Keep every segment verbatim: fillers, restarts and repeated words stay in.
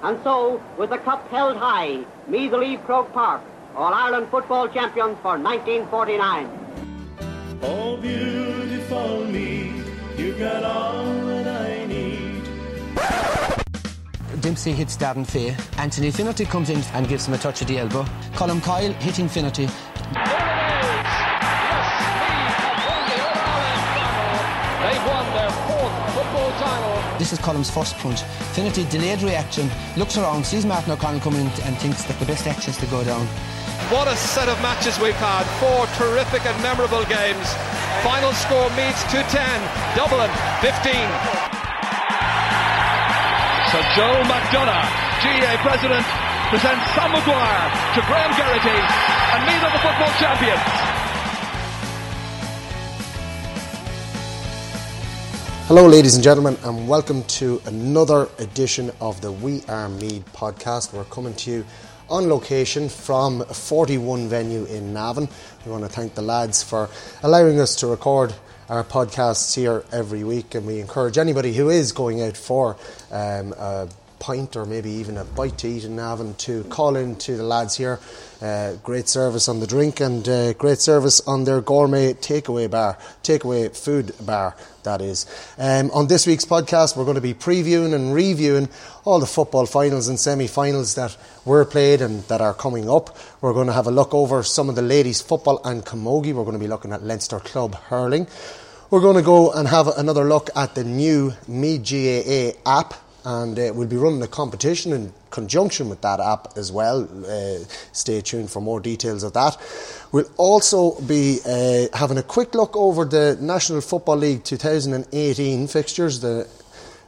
And so, with the cup held high, Meath leave Croke Park, All-Ireland football champions for nineteen forty-nine. Oh, beautiful Meath, you've got all that I need. Dempsey hits Darren Fay. Anthony Finnerty comes in and gives him a touch at the elbow. Colmcille hitting Finnerty. This is Colum's first punch. Finnerty, delayed reaction, looks around, sees Martin O'Connell coming in and thinks that the best action is to go down. What a set of matches we've had. Four terrific and memorable games. Final score Meath two ten, Dublin fifteen. So Joe McDonagh, G A A President, presents Sam Maguire to Graham Geraghty, and Meath are the football champions. Hello ladies and gentlemen, and welcome to another edition of the We Are Mead podcast. We're coming to you on location from a forty-one venue in Navan. We want to thank the lads for allowing us to record our podcasts here every week, and we encourage anybody who is going out for um, a pint or maybe even a bite to eat in Navan to call in to the lads here. Uh, great service on the drink and uh, great service on their gourmet takeaway bar, takeaway food bar, that is. Um, on this week's podcast, we're going to be previewing and reviewing all the football finals and semi-finals that were played and that are coming up. We're going to have a look over some of the ladies' football and camogie. We're going to be looking at Leinster Club hurling. We're going to go and have another look at the new Mead G A A app. And uh, we'll be running a competition in conjunction with that app as well. Uh, stay tuned for more details of that. We'll also be uh, having a quick look over the National Football League twenty eighteen fixtures, the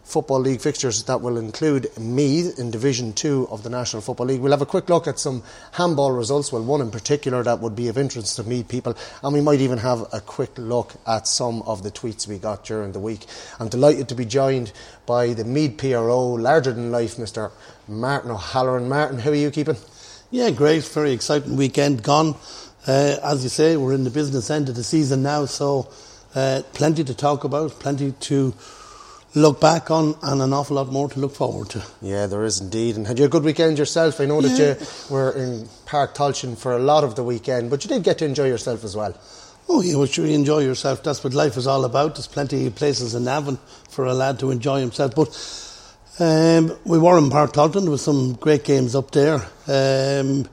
Football League fixtures that will include Meath in Division two of the National Football League. We'll have a quick look at some handball results, well, one in particular that would be of interest to Meath people, and we might even have a quick look at some of the tweets we got during the week. I'm delighted to be joined by the Meath P R O, larger than life, Mister Martin O'Halloran. Martin, how are you keeping? Yeah, great, very exciting weekend gone. Uh, as you say, we're in the business end of the season now, so uh, plenty to talk about, plenty to look back on, and an awful lot more to look forward to. Yeah, there is indeed. And had you a good weekend yourself? I know that yeah. you were in Páirc Tailteann for a lot of the weekend, but you did get to enjoy yourself as well. Oh, yeah, well, sure, you enjoy yourself. That's what life is all about. There's plenty of places in Navan for a lad to enjoy himself. But um, we were in Páirc Tailteann. There were some great games up there. Um,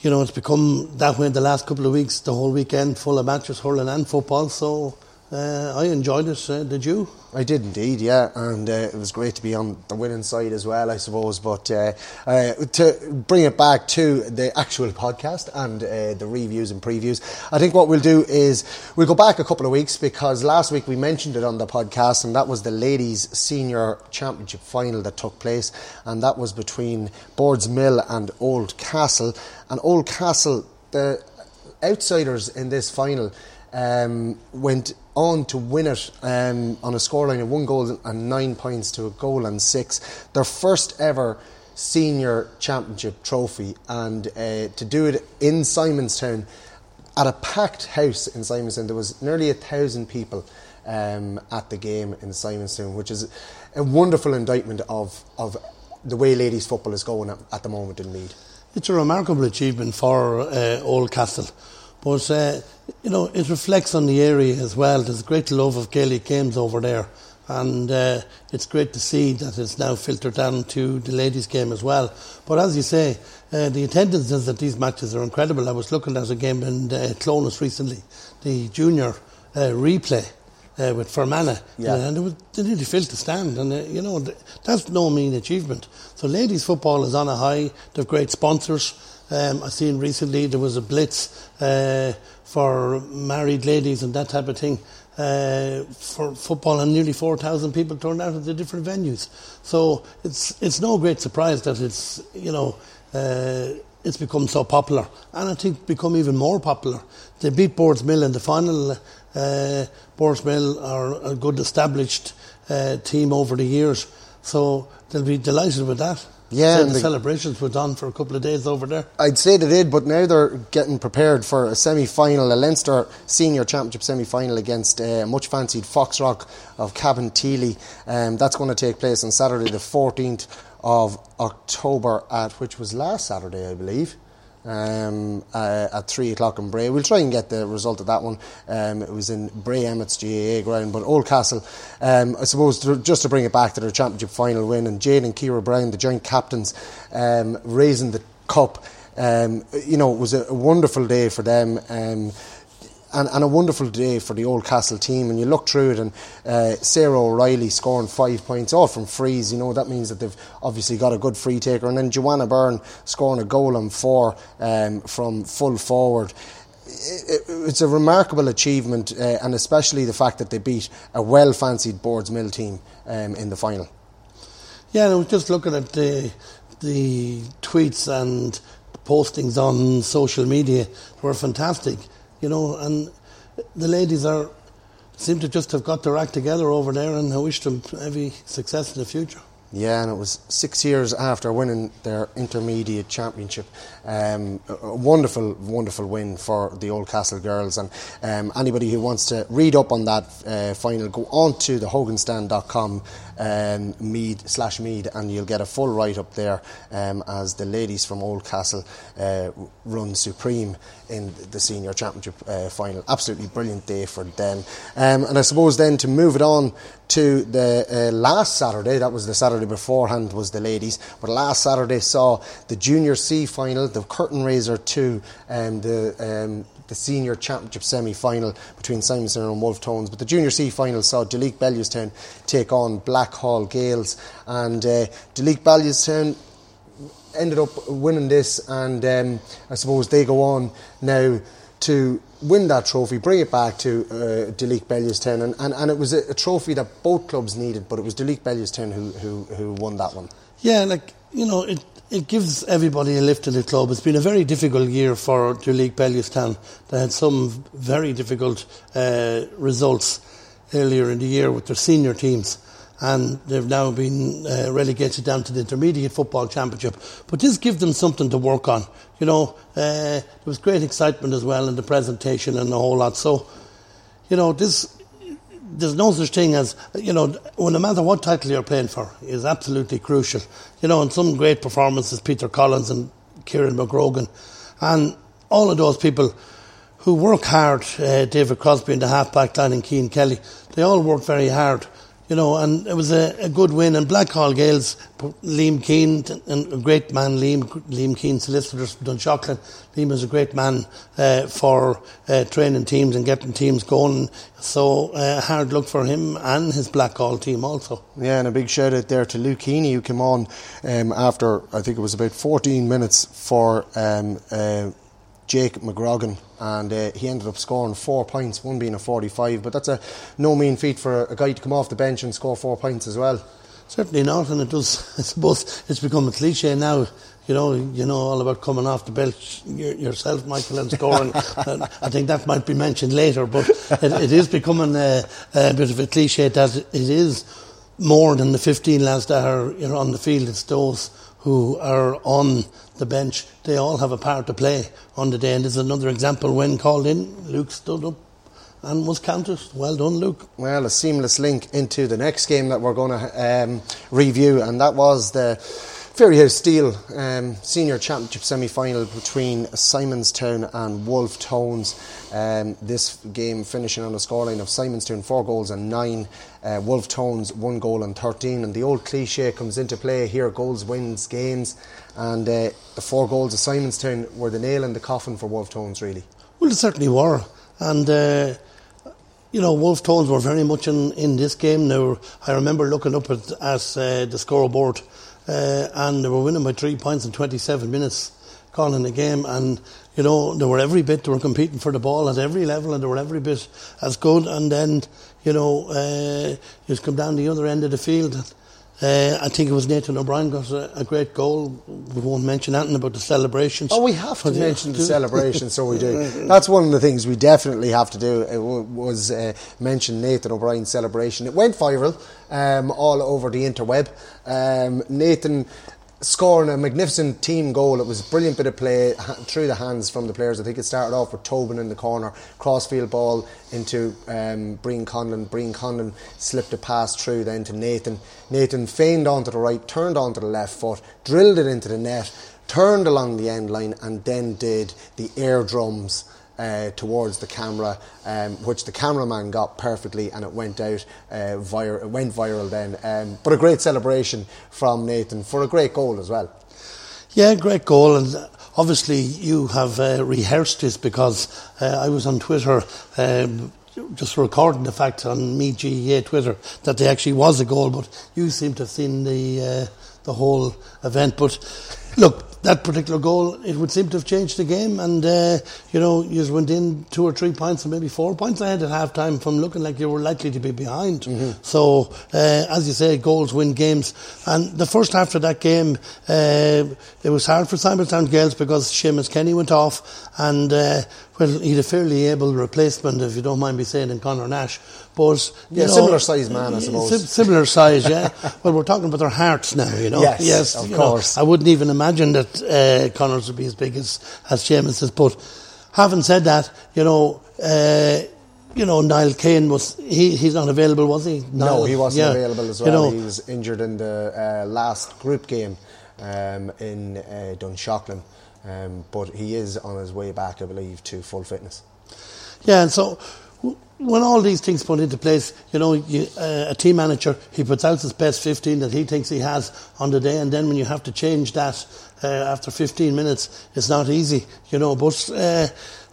you know, it's become that way in the last couple of weeks, the whole weekend full of matches, hurling and football, so Uh, I enjoyed it, uh, did you? I did indeed, yeah, and uh, it was great to be on the winning side as well, I suppose. But uh, uh, to bring it back to the actual podcast and uh, the reviews and previews, I think what we'll do is we'll go back a couple of weeks, because last week we mentioned it on the podcast, and that was the ladies' senior championship final that took place, and that was between Boardsmill and Old Castle. And Old Castle, the outsiders in this final, um, went on to win it um, on a scoreline of one goal and nine points to a goal and six. Their first ever senior championship trophy, and uh, to do it in Simonstown, at a packed house in Simonstown. There was nearly a thousand people um, at the game in Simonstown, which is a wonderful indictment of, of the way ladies football is going at, at the moment in Meath. It's a remarkable achievement for uh, Old Castle. But, uh, you know, it reflects on the area as well. There's a great love of Gaelic games over there. And uh, it's great to see that it's now filtered down to the ladies' game as well. But as you say, uh, the attendances at these matches are incredible. I was looking at a game in uh, Clonus recently, the junior uh, replay uh, with Fermanagh. Yeah. And it was, they nearly filled the stand. And, uh, you know, that's no mean achievement. So ladies' football is on a high. They've great sponsors. Um, I've seen recently there was a blitz uh, for married ladies and that type of thing uh, for football, and nearly four thousand people turned out at the different venues. So it's it's no great surprise that it's, you know, uh, it's become so popular, and I think become even more popular. They beat Boardsmill in the final. Uh, Boardsmill are a good established uh, team over the years, so they'll be delighted with that. Yeah, so and the, the celebrations were done for a couple of days over there. I'd say they did, but now they're getting prepared for a semi-final, a Leinster Senior Championship semi-final against uh, much-fancied Foxrock of Cabin Teely. Um, that's going to take place on Saturday the fourteenth of October, at which was last Saturday, I believe, um, uh, at three o'clock in Bray. We'll try and get the result of that one. Um, it was in Bray Emmett's G A A ground, but Old Castle, um, I suppose, to, just to bring it back to their championship final win, and Jane and Kira Brown, the joint captains, um, raising the cup. Um, you know, it was a wonderful day for them. Um, And, and a wonderful day for the Old Castle team. And you look through it, and uh, Sarah O'Reilly scoring five points, all from frees. You know, that means that they've obviously got a good free taker. And then Joanna Byrne scoring a goal and four um, from full forward. It, it, it's a remarkable achievement, uh, and especially the fact that they beat a well-fancied Boardsmill team um, in the final. Yeah, and I was just looking at the the tweets and the postings on social media. They were fantastic. You know, and the ladies are seem to just have got their act together over there, and I wish them every success in the future. Yeah, and it was six years after winning their intermediate championship. Um, a wonderful, wonderful win for the Old Castle girls. And um, anybody who wants to read up on that uh, final, go on to the hoganstand dot com um, mead slash mead, and you'll get a full write-up there um, as the ladies from Old Castle uh, run supreme in the senior championship uh, final. Absolutely brilliant day for them. Um, and I suppose then to move it on to the uh, last Saturday, that was the Saturday beforehand was the ladies, but last Saturday saw the Junior C final, the curtain raiser to um, the um, the Senior Championship semi-final between Simonstown and Wolf Tones. But the Junior C final saw Dalkey Ballystown take on Blackhall Gales, and uh, Dalkey Ballystown ended up winning this, and um, I suppose they go on now to win that trophy, bring it back to uh, Dalkey Ballystown, and, and, and it was a, a trophy that both clubs needed, but it was Dalkey Ballystown who, who who won that one. Yeah, like, you know, it it gives everybody a lift in the club. It's been a very difficult year for Dalkey Ballystown. They had some very difficult uh, results earlier in the year with their senior teams, and they've now been uh, relegated down to the Intermediate Football Championship. But this gives them something to work on. You know, uh, there was great excitement as well in the presentation and a whole lot. So, you know, this there's no such thing as, you know, well, no matter what title you're playing for, is absolutely crucial. You know, and some great performances, Peter Collins and Kieran McGrogan, and all of those people who work hard, uh, David Crosby in the half-back line and Keane Kelly, they all work very hard. You know, and it was a, a good win. And Blackhall Gales, Liam Keane, and a great man, Liam, Liam Keane, solicitors from Dunshockland. Liam is a great man uh, for uh, training teams and getting teams going. So, uh, hard luck for him and his Blackhall team also. Yeah, and a big shout out there to Luke Heaney, who came on um, after, I think it was about fourteen minutes for Um, uh, Jake McGrogan, and uh, he ended up scoring four points, one being a forty-five, but that's a no mean feat for a guy to come off the bench and score four points as well. Certainly not, and it does, I suppose it's become a cliche now. You know, you know all about coming off the bench yourself, Michael, and scoring. I think that might be mentioned later, but it, it is becoming a, a bit of a cliche that it is more than the fifteen lads that are, you know, on the field. It's those who are on the bench. They all have a part to play on the day, and this is another example. When called in, Luke stood up and was counted. Well done, Luke. Well, a seamless link into the next game that we're going to um, review, and that was the Fairyhouse Steel um, Senior Championship semi-final between Simonstown and Wolf Tones. Um, this game finishing on a scoreline of Simonstown four goals and nine, uh, Wolf Tones one goal and thirteen, and the old cliche comes into play here: goals wins games, and uh, the four goals of Simonstown were the nail in the coffin for Wolf Tones, really. Well, it certainly were, and uh, you know, Wolf Tones were very much in, in this game. Now, I remember looking up at, at uh, the scoreboard, uh, and they were winning by three points in twenty-seven minutes calling the game, and you know, they were every bit, they were competing for the ball at every level, and they were every bit as good. And then, you know, uh, just come down the other end of the field. Uh, I think it was Nathan O'Brien got a, a great goal. We won't mention anything about the celebrations. Oh, we have to mention the celebrations, so we do. That's one of the things we definitely have to do, it was uh, mention Nathan O'Brien's celebration. It went viral um, all over the interweb. Um, Nathan scoring a magnificent team goal. It was a brilliant bit of play through the hands from the players. I think it started off with Tobin in the corner, crossfield ball into um, Breen Conlon. Breen Conlon slipped a pass through then to Nathan. Nathan feigned onto the right, turned onto the left foot, drilled it into the net, turned along the end line, and then did the airdrums Uh, towards the camera, um, which the cameraman got perfectly, and it went out uh, vir- it went viral then. Um, but a great celebration from Nathan for a great goal as well. Yeah, great goal, and obviously you have uh, rehearsed this, because uh, I was on Twitter um, just recording the fact on me G A A Twitter that there actually was a goal, but you seem to have seen the uh, the whole event. But look, that particular goal, it would seem to have changed the game, and uh, you know, you just went in two or three points and maybe four points ahead at half time from looking like you were likely to be behind. Mm-hmm. So uh, as you say, goals win games, and the first half of that game uh, it was hard for Simonstown Gales because Seamus Kenny went off, and uh, well, he had a fairly able replacement, if you don't mind me saying, in Connor Nash. But, you yeah, know, similar size man, I suppose. Sim- similar size, yeah. Well, we're talking about their hearts now, you know. Yes, yes of course. Know, I wouldn't even imagine that uh, Connors would be as big as, as Seamus is. But having said that, you know, uh, you know, Niall Kane was, he, he's not available, was he? Niall, no, he wasn't yeah. available as well. You know, he was injured in the uh, last group game um, in uh, Dunshockland. Um, but he is on his way back, I believe, to full fitness. Yeah, and so when all these things put into place, you know, you, uh, a team manager, he puts out his best fifteen that he thinks he has on the day, and then when you have to change that uh, after fifteen minutes, it's not easy, you know. But uh,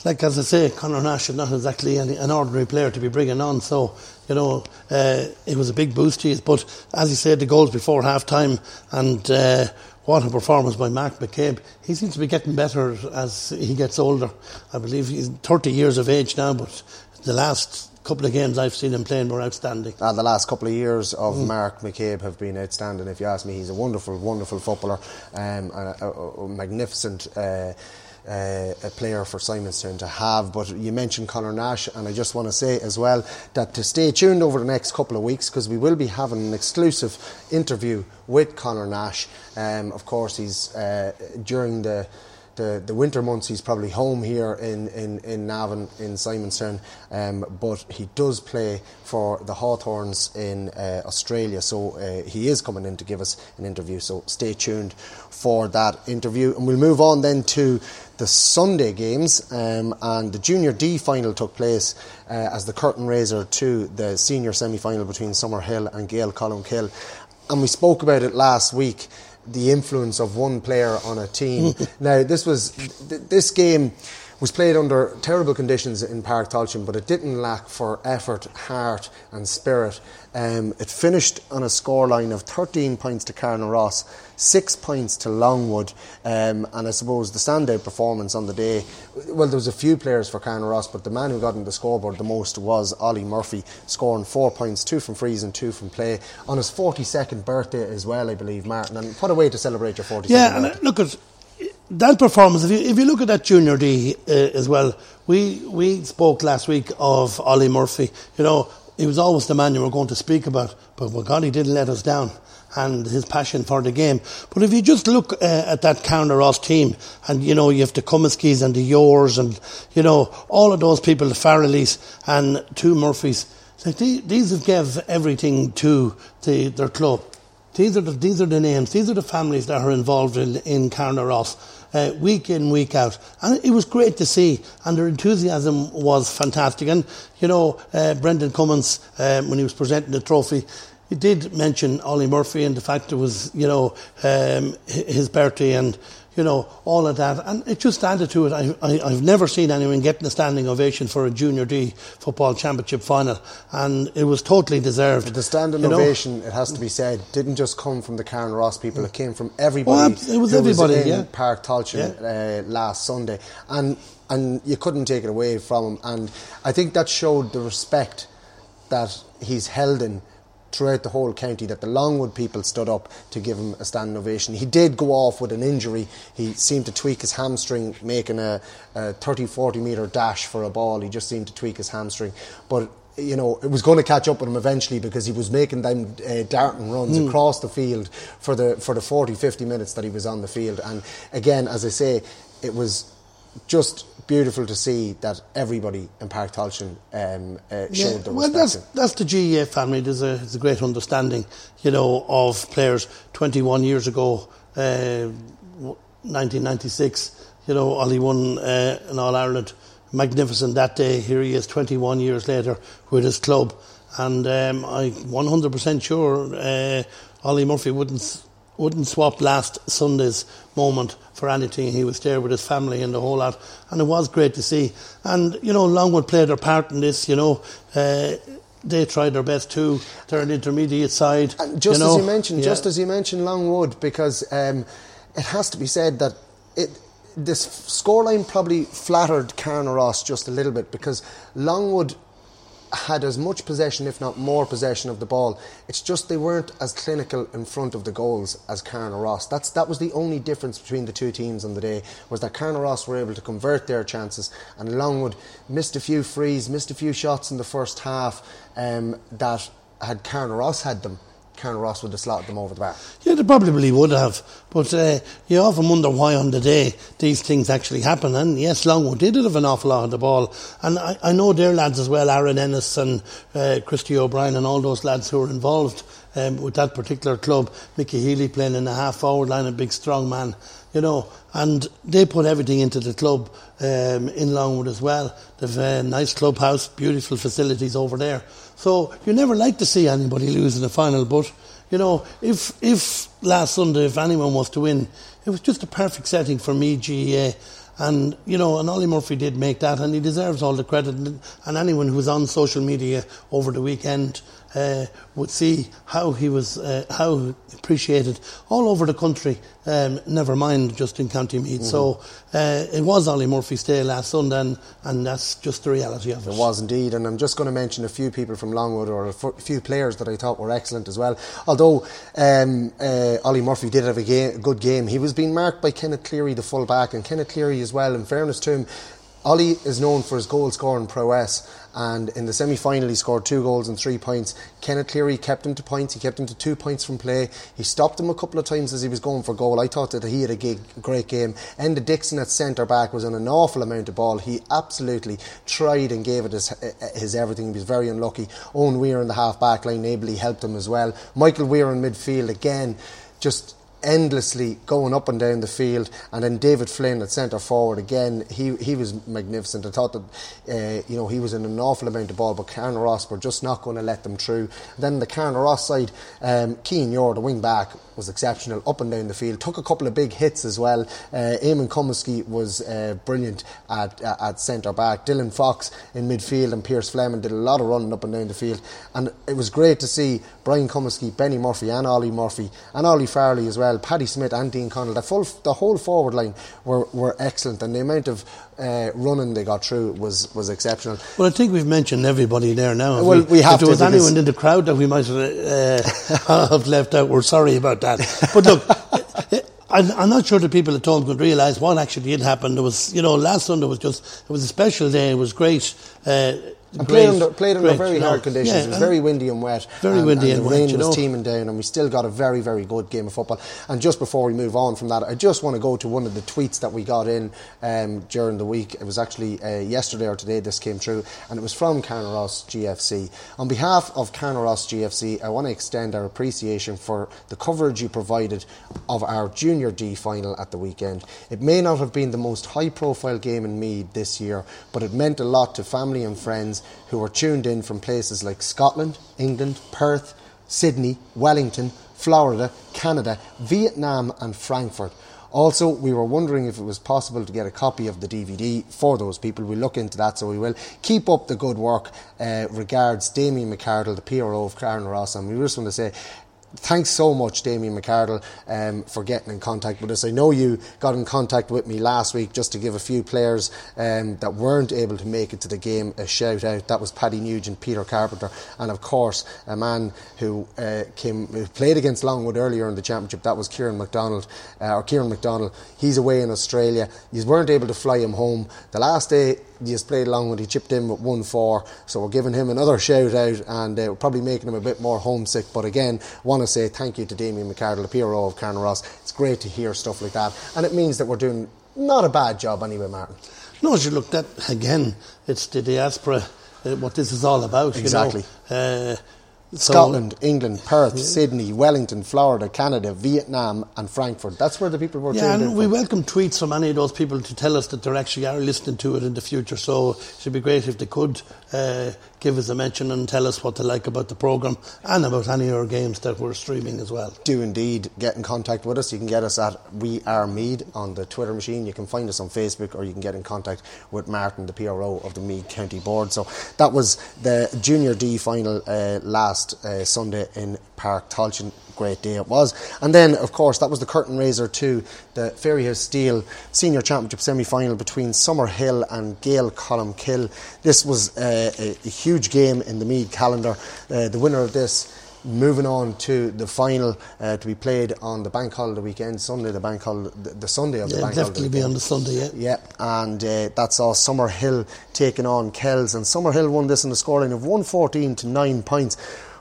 like as I say, Conor Nash is not exactly any, an ordinary player to be bringing on, so you know, uh, it was a big boost to you. But as you said, the goals before half time, and uh, what a performance by Mark McCabe. He seems to be getting better as he gets older. I believe he's thirty years of age now, but the last couple of games I've seen him playing were outstanding. Uh, the last couple of years of mm. Mark McCabe have been outstanding, if you ask me. He's a wonderful, wonderful footballer, um, a, a, a magnificent uh, uh, a player for Simonstown to have. But you mentioned Conor Nash, and I just want to say as well that to stay tuned over the next couple of weeks, because we will be having an exclusive interview with Conor Nash. Um, of course, he's uh, during the The, the winter months, he's probably home here in, in, in Navan, in Simonstown, um, but he does play for the Hawthorns in uh, Australia, so uh, he is coming in to give us an interview, so stay tuned for that interview. And we'll move on then to the Sunday games, um, and the Junior D final took place uh, as the curtain raiser to the senior semi-final between Summerhill and Gael Colmcille, and we spoke about it last week, the influence of one player on a team. Now, this was th- this game was played under terrible conditions in Páirc Tailteann, but it didn't lack for effort, heart and spirit. Um, it finished on a scoreline of thirteen points to Carnaross, six points to Longwood, um, and I suppose the standout performance on the day, well, there was a few players for Carnaross, but the man who got in the scoreboard the most was Ollie Murphy, scoring four points, two from frees and two from play, on his forty-second birthday as well, I believe, Martin. And what a way to celebrate your forty-second yeah, birthday. Yeah, and look at that performance. If you, if you look at that Junior D uh, as well, we we spoke last week of Ollie Murphy. You know, he was always the man you were going to speak about, but well, God, he didn't let us down, and his passion for the game. But if you just look uh, at that Carnaross team, and you know, you have the Cumiskys and the Yours, and you know, all of those people, the Farrellys and two Murphys, like they, these have gave everything to the, their club. These are the, these are the names, these are the families that are involved in, in Carnaross, Uh, week in, week out, and it was great to see, and their enthusiasm was fantastic. And you know, uh, Brendan Cummins, um, when he was presenting the trophy, he did mention Ollie Murphy and the fact it was, you know, um, his birthday, and you know, all of that, and it just added to it. I, I, I've never seen anyone getting a standing ovation for a Junior D football championship final, and it was totally deserved. But the standing ovation, know? It has to be said, didn't just come from the Carnaross people; it came from everybody. Well, it was everybody. Was in yeah. Páirc Tailteann yeah. uh, last Sunday, and and you couldn't take it away from him. And I think that showed the respect that he's held in throughout the whole county, that the Longwood people stood up to give him a standing ovation. He did go off with an injury. He seemed to tweak his hamstring, making a, a thirty, forty metre dash for a ball. He just seemed to tweak his hamstring. But you know, it was going to catch up with him eventually, because he was making them uh, darting runs mm. across the field for the for the forty, fifty minutes that he was on the field. And again, as I say, it was just beautiful to see that everybody in Páirc Tailteann um, uh, yeah, showed their well, respect. Well, that's, that's the G A A family. There's a, there's a great understanding, you know, of players. twenty-one years ago, uh, nineteen ninety-six, you know, Ollie won uh, an All-Ireland. Magnificent that day. Here he is twenty-one years later with his club, and um, I'm one hundred percent sure uh, Ollie Murphy wouldn't wouldn't swap last Sunday's moment for anything. He was there with his family and the whole lot, and it was great to see. And you know, Longwood played their part in this, you know. Uh, They tried their best too. They're an intermediate side. And just you know, as you mentioned, yeah. just as you mentioned Longwood, because um, it has to be said that it this scoreline probably flattered Carnaross just a little bit, because Longwood had as much possession, if not more possession, of the ball. It's just they weren't as clinical in front of the goals as Carnaross. That's that was the only difference between the two teams on the day, was that Carnaross were able to convert their chances, and Longwood missed a few frees, missed a few shots in the first half um, that had Carnaross had them, Carnaross would have slotted them over the bar. Yeah, they probably would have. But uh, you often wonder why on the day these things actually happen. And yes, Longwood did have an awful lot of the ball. And I, I know their lads as well, Aaron Ennis and uh, Christy O'Brien and all those lads who were involved um, with that particular club. Mickey Healy playing in the half-forward line, a big strong man, you know. And they put everything into the club um, in Longwood as well. They've a nice clubhouse, beautiful facilities over there. So you never like to see anybody lose in the final, but you know, if if last Sunday, if anyone was to win, it was just a perfect setting for me, G A A. And you know, and Ollie Murphy did make that, and he deserves all the credit. And, and anyone who was on social media over the weekend uh, would see how he was, uh, how appreciated all over the country. Um, never mind just in County Meath. Mm-hmm. So uh, it was Ollie Murphy's day last Sunday, and, and that's just the reality of it. It was indeed, and I'm just going to mention a few people from Longwood, or a few players that I thought were excellent as well. Although um, uh, Ollie Murphy did have a game, good game, he was being marked by Kenneth Cleary, the full back, and Kenneth Cleary as well. In fairness to him, Ollie is known for his goal scoring prowess, and in the semi-final he scored two goals and three points. Kenneth Cleary kept him to points, he kept him to two points from play. He stopped him a couple of times as he was going for goal. I thought that he had a gig, great game. Enda Dixon at centre-back was on an awful amount of ball. He absolutely tried and gave it his, his everything. He was very unlucky. Owen Weir in the half-back line ably helped him as well. Michael Weir in midfield, again, just endlessly going up and down the field. And then David Flynn at centre forward, again he he was magnificent. I thought that uh, you know, he was in an awful amount of ball, but Carnaross were just not going to let them through. Then the Carnaross side, um, Keane Yor, the wing back, was exceptional up and down the field, took a couple of big hits as well. uh, Eamon Comiskey was uh, brilliant at uh, at centre back. Dylan Fox in midfield, and Pierce Fleming did a lot of running up and down the field. And it was great to see Brian Comiskey, Benny Murphy and Ollie Murphy and Ollie Farley as well, Paddy Smith and Dean Connell, the, full, the whole forward line were, were excellent, and the amount of uh, running they got through was, was exceptional. Well, I think we've mentioned everybody there now. Well, we, we have if there to was anyone in the crowd that we might uh, have left out, we're sorry about that. But look, I'm not sure the people at home could realise what actually did happen. There was, you know, last Sunday was just, it was a special day. It was great. Uh, And great, played under, played under great, very hard no, conditions. Yeah, it was very windy and wet. Very and, windy and, and the wet, rain was know. teeming down, and we still got a very, very good game of football. And just before we move on from that, I just want to go to one of the tweets that we got in um, during the week. It was actually uh, yesterday or today this came through, and it was from Carnaross G F C. On behalf of Carnaross G F C, I want to extend our appreciation for the coverage you provided of our Junior D final at the weekend. It may not have been the most high-profile game in Meath this year, but it meant a lot to family and friends who were tuned in from places like Scotland, England, Perth, Sydney, Wellington, Florida, Canada, Vietnam and Frankfurt. Also, we were wondering if it was possible to get a copy of the D V D for those people. We'll look into that, so we will. Keep up the good work. Uh, regards, Damien McArdle, the P R O of Carnaross. And we just want to say thanks so much, Damien McArdle, um, for getting in contact with us. I know you got in contact with me last week just to give a few players um, that weren't able to make it to the game a shout out. That was Paddy Nugent, Peter Carpenter, and of course a man who uh, came who played against Longwood earlier in the championship. That was Kieran McDonald, uh, or Kieran McDonald. He's away in Australia. You weren't able to fly him home. The last day he has played Longwood. He chipped in with one four, so we're giving him another shout out, and uh, probably making him a bit more homesick. But again, want to say thank you to Damien McArdle, the P R O of Carnaross. It's great to hear stuff like that, and it means that we're doing not a bad job anyway, Martin. No, as you look, that again, it's the diaspora, uh, what this is all about. Exactly. You know? uh, Scotland, so, England, Perth, yeah. Sydney, Wellington, Florida, Canada, Vietnam and Frankfurt. That's where the people were tuned in. Yeah, and we from. welcome tweets from any of those people to tell us that they actually are listening to it in the future. So it should be great if they could uh, give us a mention and tell us what they like about the programme and about any of our games that we're streaming as well. Do indeed get in contact with us. You can get us at We Are Mead on the Twitter machine. You can find us on Facebook, or you can get in contact with Martin, the P R O of the Mead County Board. So that was the Junior D final uh, last Uh, Sunday in Páirc Tailteann. Great day it was. And then, of course, that was the curtain raiser to the Fairyhouse Steel Senior Championship semi-final between Summerhill and Gael Colmcille. This was uh, a, a huge game in the Mead calendar. Uh, the winner of this moving on to the final uh, to be played on the bank holiday weekend, Sunday, the bank holiday, the, the Sunday of yeah, the bank holiday. Definitely be on the Sunday, yeah. Yeah, and uh, that's all Summerhill taking on Kells. And Summerhill won this in the scoreline of one fourteen to nine points.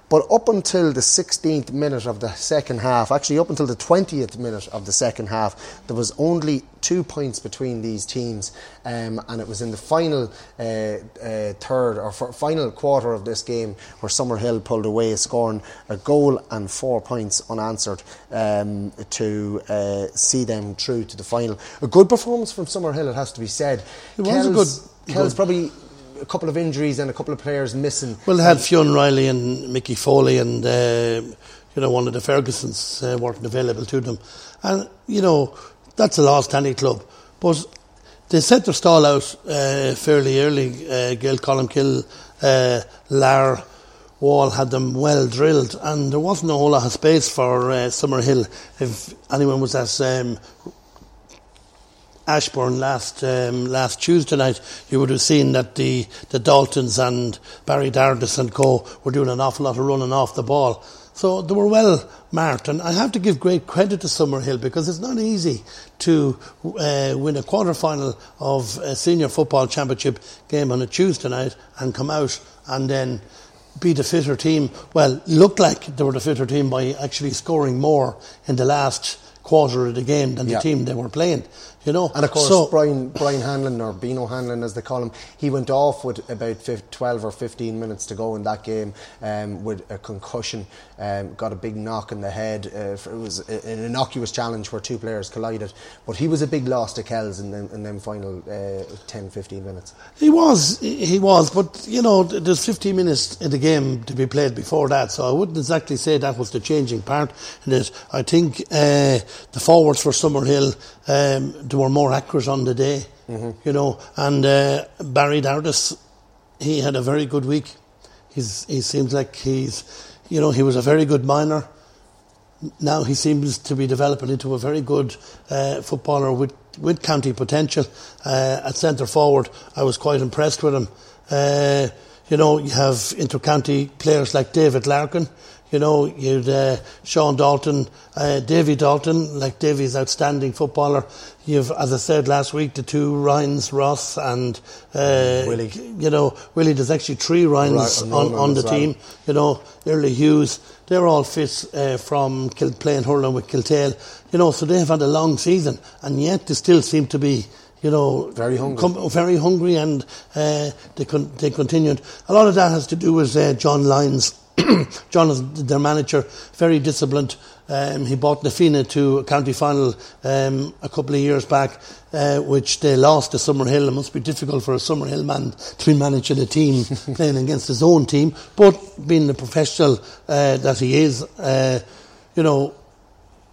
But up until the sixteenth minute of the second half, actually up until the twentieth minute of the second half, there was only two points between these teams, um, and it was in the final uh, uh, third or f- final quarter of this game where Summerhill pulled away, scoring a goal and four points unanswered um, to uh, see them through to the final. A good performance from Summerhill, it has to be said. It was Kells, a good. Kells probably. A couple of injuries and a couple of players missing. Well, they had Fionn Riley and Mickey Foley and, uh, you know, one of the Fergusons uh, weren't available to them. And, you know, that's a loss to any club. But they set their stall out uh, fairly early. Uh, Gael Colmcille, uh, Lar, Wall had them well drilled, and there wasn't a whole lot of space for uh, Summerhill. If anyone was at um, Ashburn last um, last Tuesday night, you would have seen that the, the Daltons and Barry Dardis and co were doing an awful lot of running off the ball. So they were well marked, and I have to give great credit to Summerhill, because it's not easy to uh, win a quarter-final of a senior football championship game on a Tuesday night and come out and then be the fitter team. Well, looked like they were the fitter team by actually scoring more in the last quarter of the game than yeah. the team they were playing. You know, and of course, so, Brian Brian Hanlon, or Bino Hanlon as they call him, he went off with about twelve or fifteen minutes to go in that game um, with a concussion. Um, got a big knock in the head. Uh, it was an innocuous challenge where two players collided, but he was a big loss to Kells in them, in them final uh, ten fifteen minutes. He was, he was, but you know, there's fifteen minutes in the game to be played before that, so I wouldn't exactly say that was the changing part. And it, I think uh, the forwards for Summerhill. Um, They were more accurate on the day, mm-hmm. you know. And uh, Barry Dardis, he had a very good week. He's, he seems like he's, you know, he was a very good minor. Now he seems to be developing into a very good uh, footballer with, with county potential uh, at centre forward. I was quite impressed with him. Uh, you know, you have inter-county players like David Larkin. You know, you'd uh, Sean Dalton, uh, Davy Dalton, like Davy's outstanding footballer. You've, as I said last week, the two Ryans, Ross and uh, Willie. You know, Willie, there's actually three Ryans right, on, on the team. Well. You know, Early Hughes, they're all fit uh, from Kil- playing hurling with Kiltale. You know, so they've had a long season, and yet they still seem to be, you know, very hungry, com- very hungry, and uh, they con- they continued. A lot of that has to do with uh, John Lyons. John is their manager, very disciplined. Um, he brought Nafina to a county final um, a couple of years back, uh, which they lost to Summerhill. It must be difficult for a Summerhill man to be managing a team playing against his own team. But being the professional uh, that he is, uh, you know,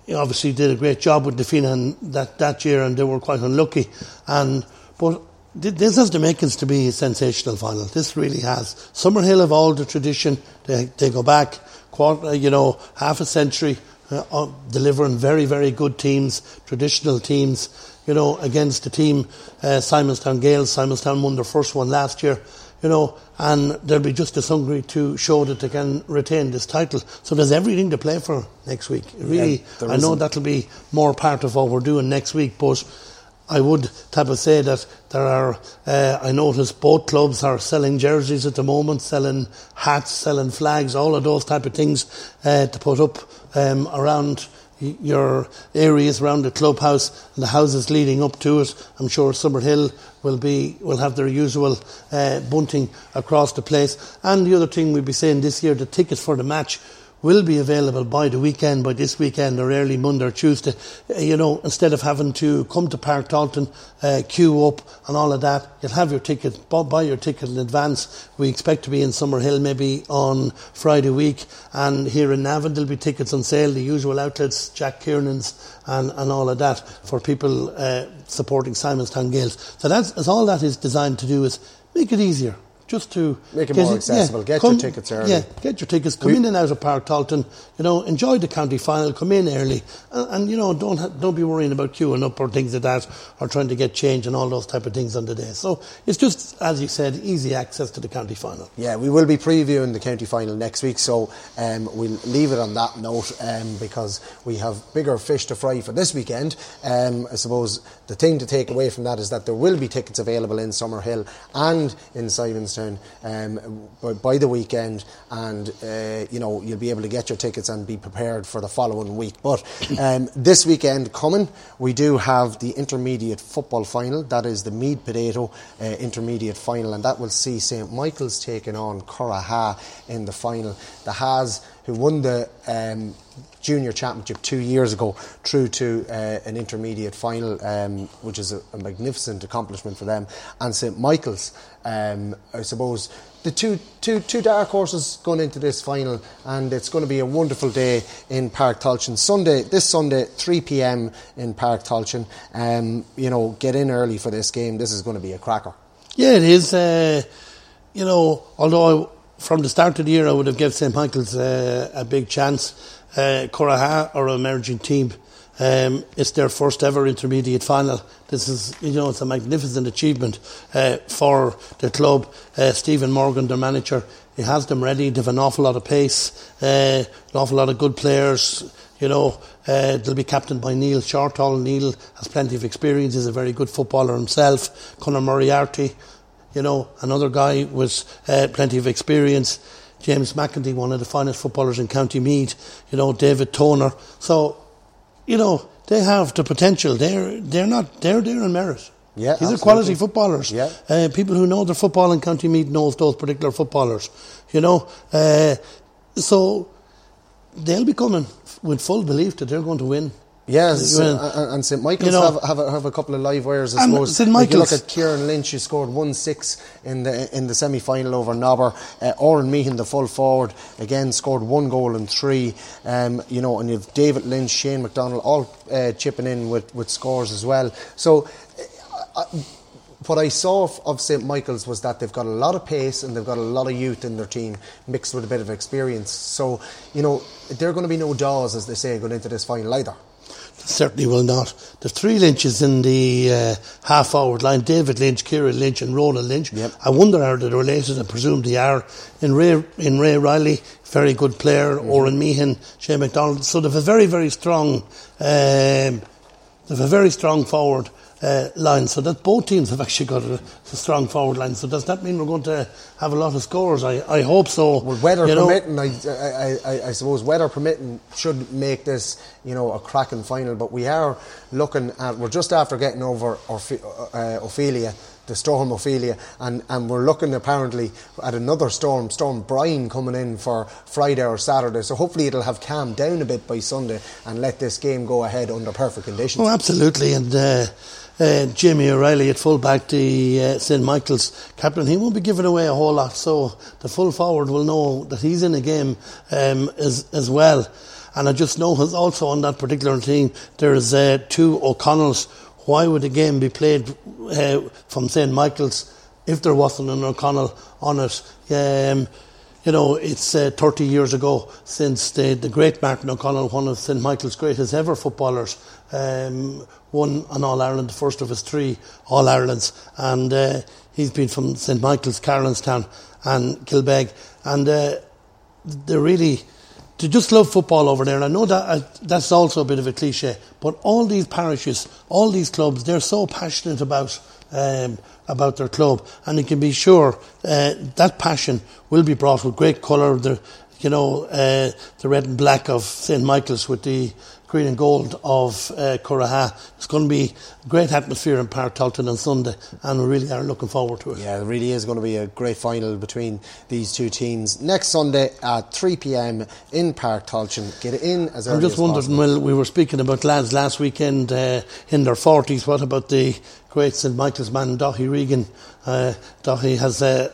he obviously did a great job with Nafina and that, that year, and they were quite unlucky. And but. This has the makings to be a sensational final. This really has. Summerhill have all the tradition. They they go back, quarter, you know, half a century, uh, delivering very, very good teams, traditional teams. You know, against the team uh, Simonstown Gales. Simonstown won their first one last year. You know, and they'll be just as hungry to show that they can retain this title. So there's everything to play for next week. Really, yeah, I know that'll be more part of what we're doing next week, but. I would type of say that there are, uh, I notice both clubs are selling jerseys at the moment, selling hats, selling flags, all of those type of things uh, to put up um, around your areas, around the clubhouse and the houses leading up to it. I'm sure Summerhill will be will have their usual uh, bunting across the place. And the other thing we'll be saying this year, the tickets for the match will be available by the weekend, by this weekend or early Monday or Tuesday. You know, instead of having to come to Páirc Tailteann, uh, queue up and all of that, you'll have your ticket, buy your ticket in advance. We expect to be in Summerhill maybe on Friday week, and here in Navan there'll be tickets on sale, the usual outlets, Jack Kiernan's and, and all of that, for people uh, supporting Simonstown Gales. So that's, that's all that is designed to do, is make it easier. Just to make it more accessible. Yeah, get come, your tickets early. Yeah, get your tickets. Come we, in and out of Páirc Tailteann. You know, enjoy the county final. Come in early, and, and you know, don't ha- don't be worrying about queuing up or things like that, or trying to get change and all those type of things on the day. So it's just, as you said, easy access to the county final. Yeah, we will be previewing the county final next week, so um, we'll leave it on that note um, because we have bigger fish to fry for this weekend. Um, I suppose the thing to take away from that is that there will be tickets available in Summerhill and in Simonstown Um, by, by the weekend, and uh, you know, you'll be able to get your tickets and be prepared for the following week. But um, this weekend coming, we do have the intermediate football final. That is the Mead Potato uh, intermediate final, and that will see Saint Michael's taking on Curra Ha in the final. The Ha's, who won the um, junior championship two years ago, through to uh, an intermediate final, um, which is a, a magnificent accomplishment for them. And Saint Michael's, um, I suppose, the two, two, two dark horses going into this final, and it's going to be a wonderful day in Páirc Tailteann. Sunday, this Sunday, three p.m. in Páirc Tailteann. Um, you know, get in early for this game. This is going to be a cracker. Yeah, it is. Uh, you know, although I, from the start of the year, I would have given Saint Michael's uh, a big chance. Uh, Curra Ha are an emerging team. Um, it's their first ever intermediate final. This is, you know, it's a magnificent achievement uh, for the club. Uh, Stephen Morgan, their manager, he has them ready. They've an awful lot of pace, uh, an awful lot of good players. You know, uh, they'll be captained by Neil Shortall. Neil has plenty of experience. He's a very good footballer himself. Conor Moriarty, you know, another guy with uh, plenty of experience. James McEntee, one of the finest footballers in County Meath. You know, David Toner. So, you know, they have the potential. They're they're not they're there in merit. Yeah, these absolutely. Are quality footballers. Yeah, uh, people who know their football in County Meath knows those particular footballers. You know, uh, so they'll be coming with full belief that they're going to win. Yes, and Saint Michael's, you know, have, have, a, have a couple of live wires, I suppose. Saint Michael's. If you look at Kieran Lynch, who scored one six in the in the semi-final over Nobber. Uh, Oran Meehan, the full forward, again scored one goal and three. Um, you know, and you've David Lynch, Shane McDonald, all uh, chipping in with, with scores as well. So, uh, what I saw of, of Saint Michael's was that they've got a lot of pace and they've got a lot of youth in their team, mixed with a bit of experience. So, you know, there are going to be no daws, as they say, going into this final either. Certainly will not. There's three Lynches in the uh, half-forward line: David Lynch, Kieran Lynch and Ronan Lynch. Yep. I wonder are they related? I presume they are. In Ray, in Ray Riley, very good player. Mm-hmm. Oran Meehan, Shane McDonald. So they've a very, very strong, um, they've a very strong forward uh, line. So that both teams have actually got a, a strong forward line. So does that mean we're going to have a lot of scores? I, I hope so. Well, weather you permitting, know, I, I, I, I suppose weather permitting should make this, you know, a cracking final. But we are looking at, we're just after getting over Orfe, uh, Ophelia, the storm Ophelia, and, and we're looking apparently at another storm, Storm Brian, coming in for Friday or Saturday. So hopefully it'll have calmed down a bit by Sunday and let this game go ahead under perfect conditions. Oh, absolutely. And uh, uh, Jimmy O'Reilly at fullback, the uh, Saint Michael's captain, he won't be giving away a whole lot, so the full forward will know that he's in a game um, as as well. And I just know also on that particular team, there's uh, two O'Connells. Why would a game be played uh, from Saint Michael's if there wasn't an O'Connell on it? Um, you know, it's uh, thirty years ago since the, the great Martin O'Connell, one of Saint Michael's greatest ever footballers, um, won an All-Ireland, the first of his three All-Irelands. And uh, he's been from Saint Michael's, Carlinstown and Kilbeg. And uh, they're really... They just love football over there, and I know that uh, that's also a bit of a cliche, but all these parishes, all these clubs, they're so passionate about um, about their club, and you can be sure uh, that passion will be brought with great colour. The you know uh, the red and black of Saint Michael's with the green and gold of uh, Curra Ha. It's going to be a great atmosphere in Páirc Tailteann on Sunday, and we really are looking forward to it. Yeah, it really is going to be a great final between these two teams next Sunday at three p m in Páirc Tailteann. Get in as early I'm just as wondering, possible. Well, we were speaking about lads last weekend uh, in their forties. What about the great Saint Michael's man, Dáithí Regan? Uh, Dáithí has... Uh,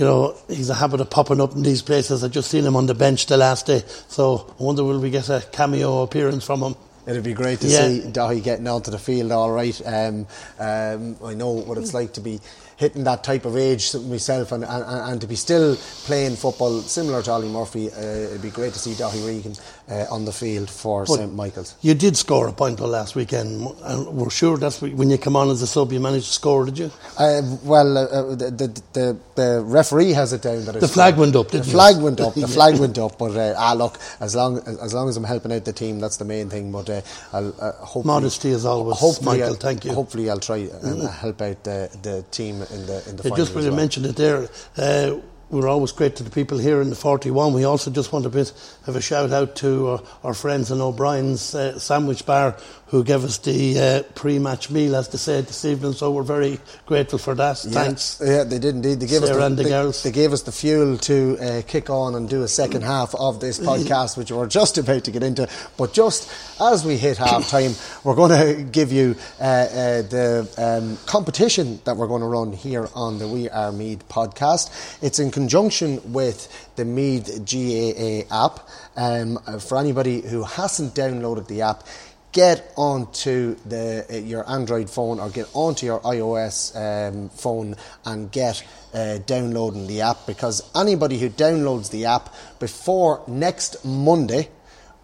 You know, he's a habit of popping up in these places. I just seen him on the bench the last day. So I wonder, will we get a cameo appearance from him? It'd be great to yeah. see Dáithí getting onto the field all right. Um, um, I know what it's like to be hitting that type of age myself, and, and, and to be still playing football similar to Ollie Murphy. Uh, it'd be great to see Dáithí Regan uh, on the field for but Saint Michael's. You did score a point last weekend, and we're sure that's when you come on as a sub you managed to score, did you? Uh, well, uh, the, the, the the referee has it down that the flag went up. The flag went up. The flag went up. But uh, ah, look, as long as, as long as I'm helping out the team, that's the main thing. But uh, I'll uh, hopefully, modesty is always, Michael. I'll, thank you. Hopefully, I'll try and mm. help out the the team. In the, in the yeah, just when you well. mentioned it there, uh, we're always great to the people here in the forty-one. We also just want a bit of a shout out to our, our friends in O'Brien's uh, Sandwich Bar, who gave us the uh, pre-match meal, as they said, this evening. So we're very grateful for that. Yeah. Thanks. Yeah, they did indeed. They gave, us the, they, they gave us the fuel to uh, kick on and do a second half of this podcast, which we're just about to get into. But just as we hit half-time, we're going to give you uh, uh, the um, competition that we're going to run here on the We Are Mead podcast. It's in conjunction with the Mead G A A app. Um, for anybody who hasn't downloaded the app, get onto the uh, your Android phone or get onto your iOS um, phone and get uh, downloading the app, because anybody who downloads the app before next Monday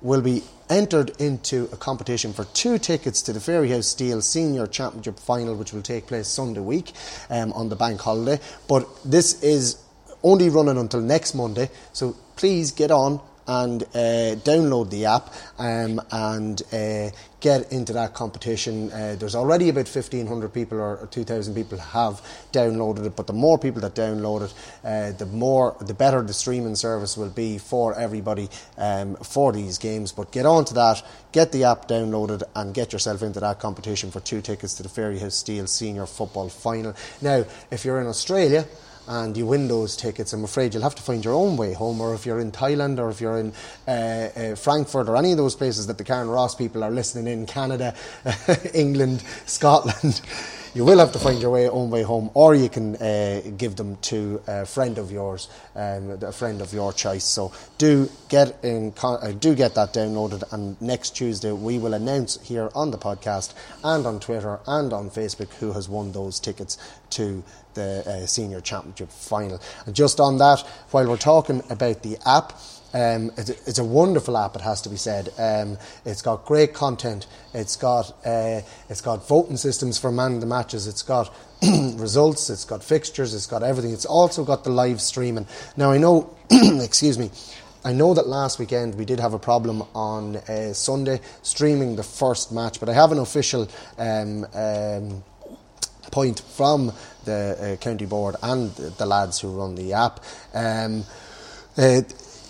will be entered into a competition for two tickets to the Fairyhouse Steel Senior Championship Final, which will take place Sunday week um, on the bank holiday. But this is only running until next Monday, so please get on and uh, download the app um, and uh, get into that competition. Uh, there's already about fifteen hundred people or two thousand people have downloaded it, but the more people that download it, uh, the more, the better the streaming service will be for everybody um, for these games. But get on to that, get the app downloaded and get yourself into that competition for two tickets to the Fairyhouse Steel Senior Football Final. Now, if you're in Australia and you win those tickets, I'm afraid you'll have to find your own way home. Or if you're in Thailand, or if you're in uh, uh, Frankfurt, or any of those places that the Carnaross people are listening in, Canada, England, Scotland, you will have to find your way, own way home, or you can uh, give them to a friend of yours, um, a friend of your choice. So do get in, uh, do get that downloaded, and next Tuesday we will announce here on the podcast and on Twitter and on Facebook who has won those tickets to the uh, Senior Championship Final. And just on that, while we're talking about the app, Um, it's, a, it's a wonderful app, it has to be said. Um, it's got great content. It's got uh, it's got voting systems for man of the matches. It's got results. It's got fixtures. It's got everything. It's also got the live streaming. Now I know, excuse me, I know that last weekend we did have a problem on uh, Sunday streaming the first match, but I have an official um, um, point from the uh, county board and the lads who run the app. Um, uh,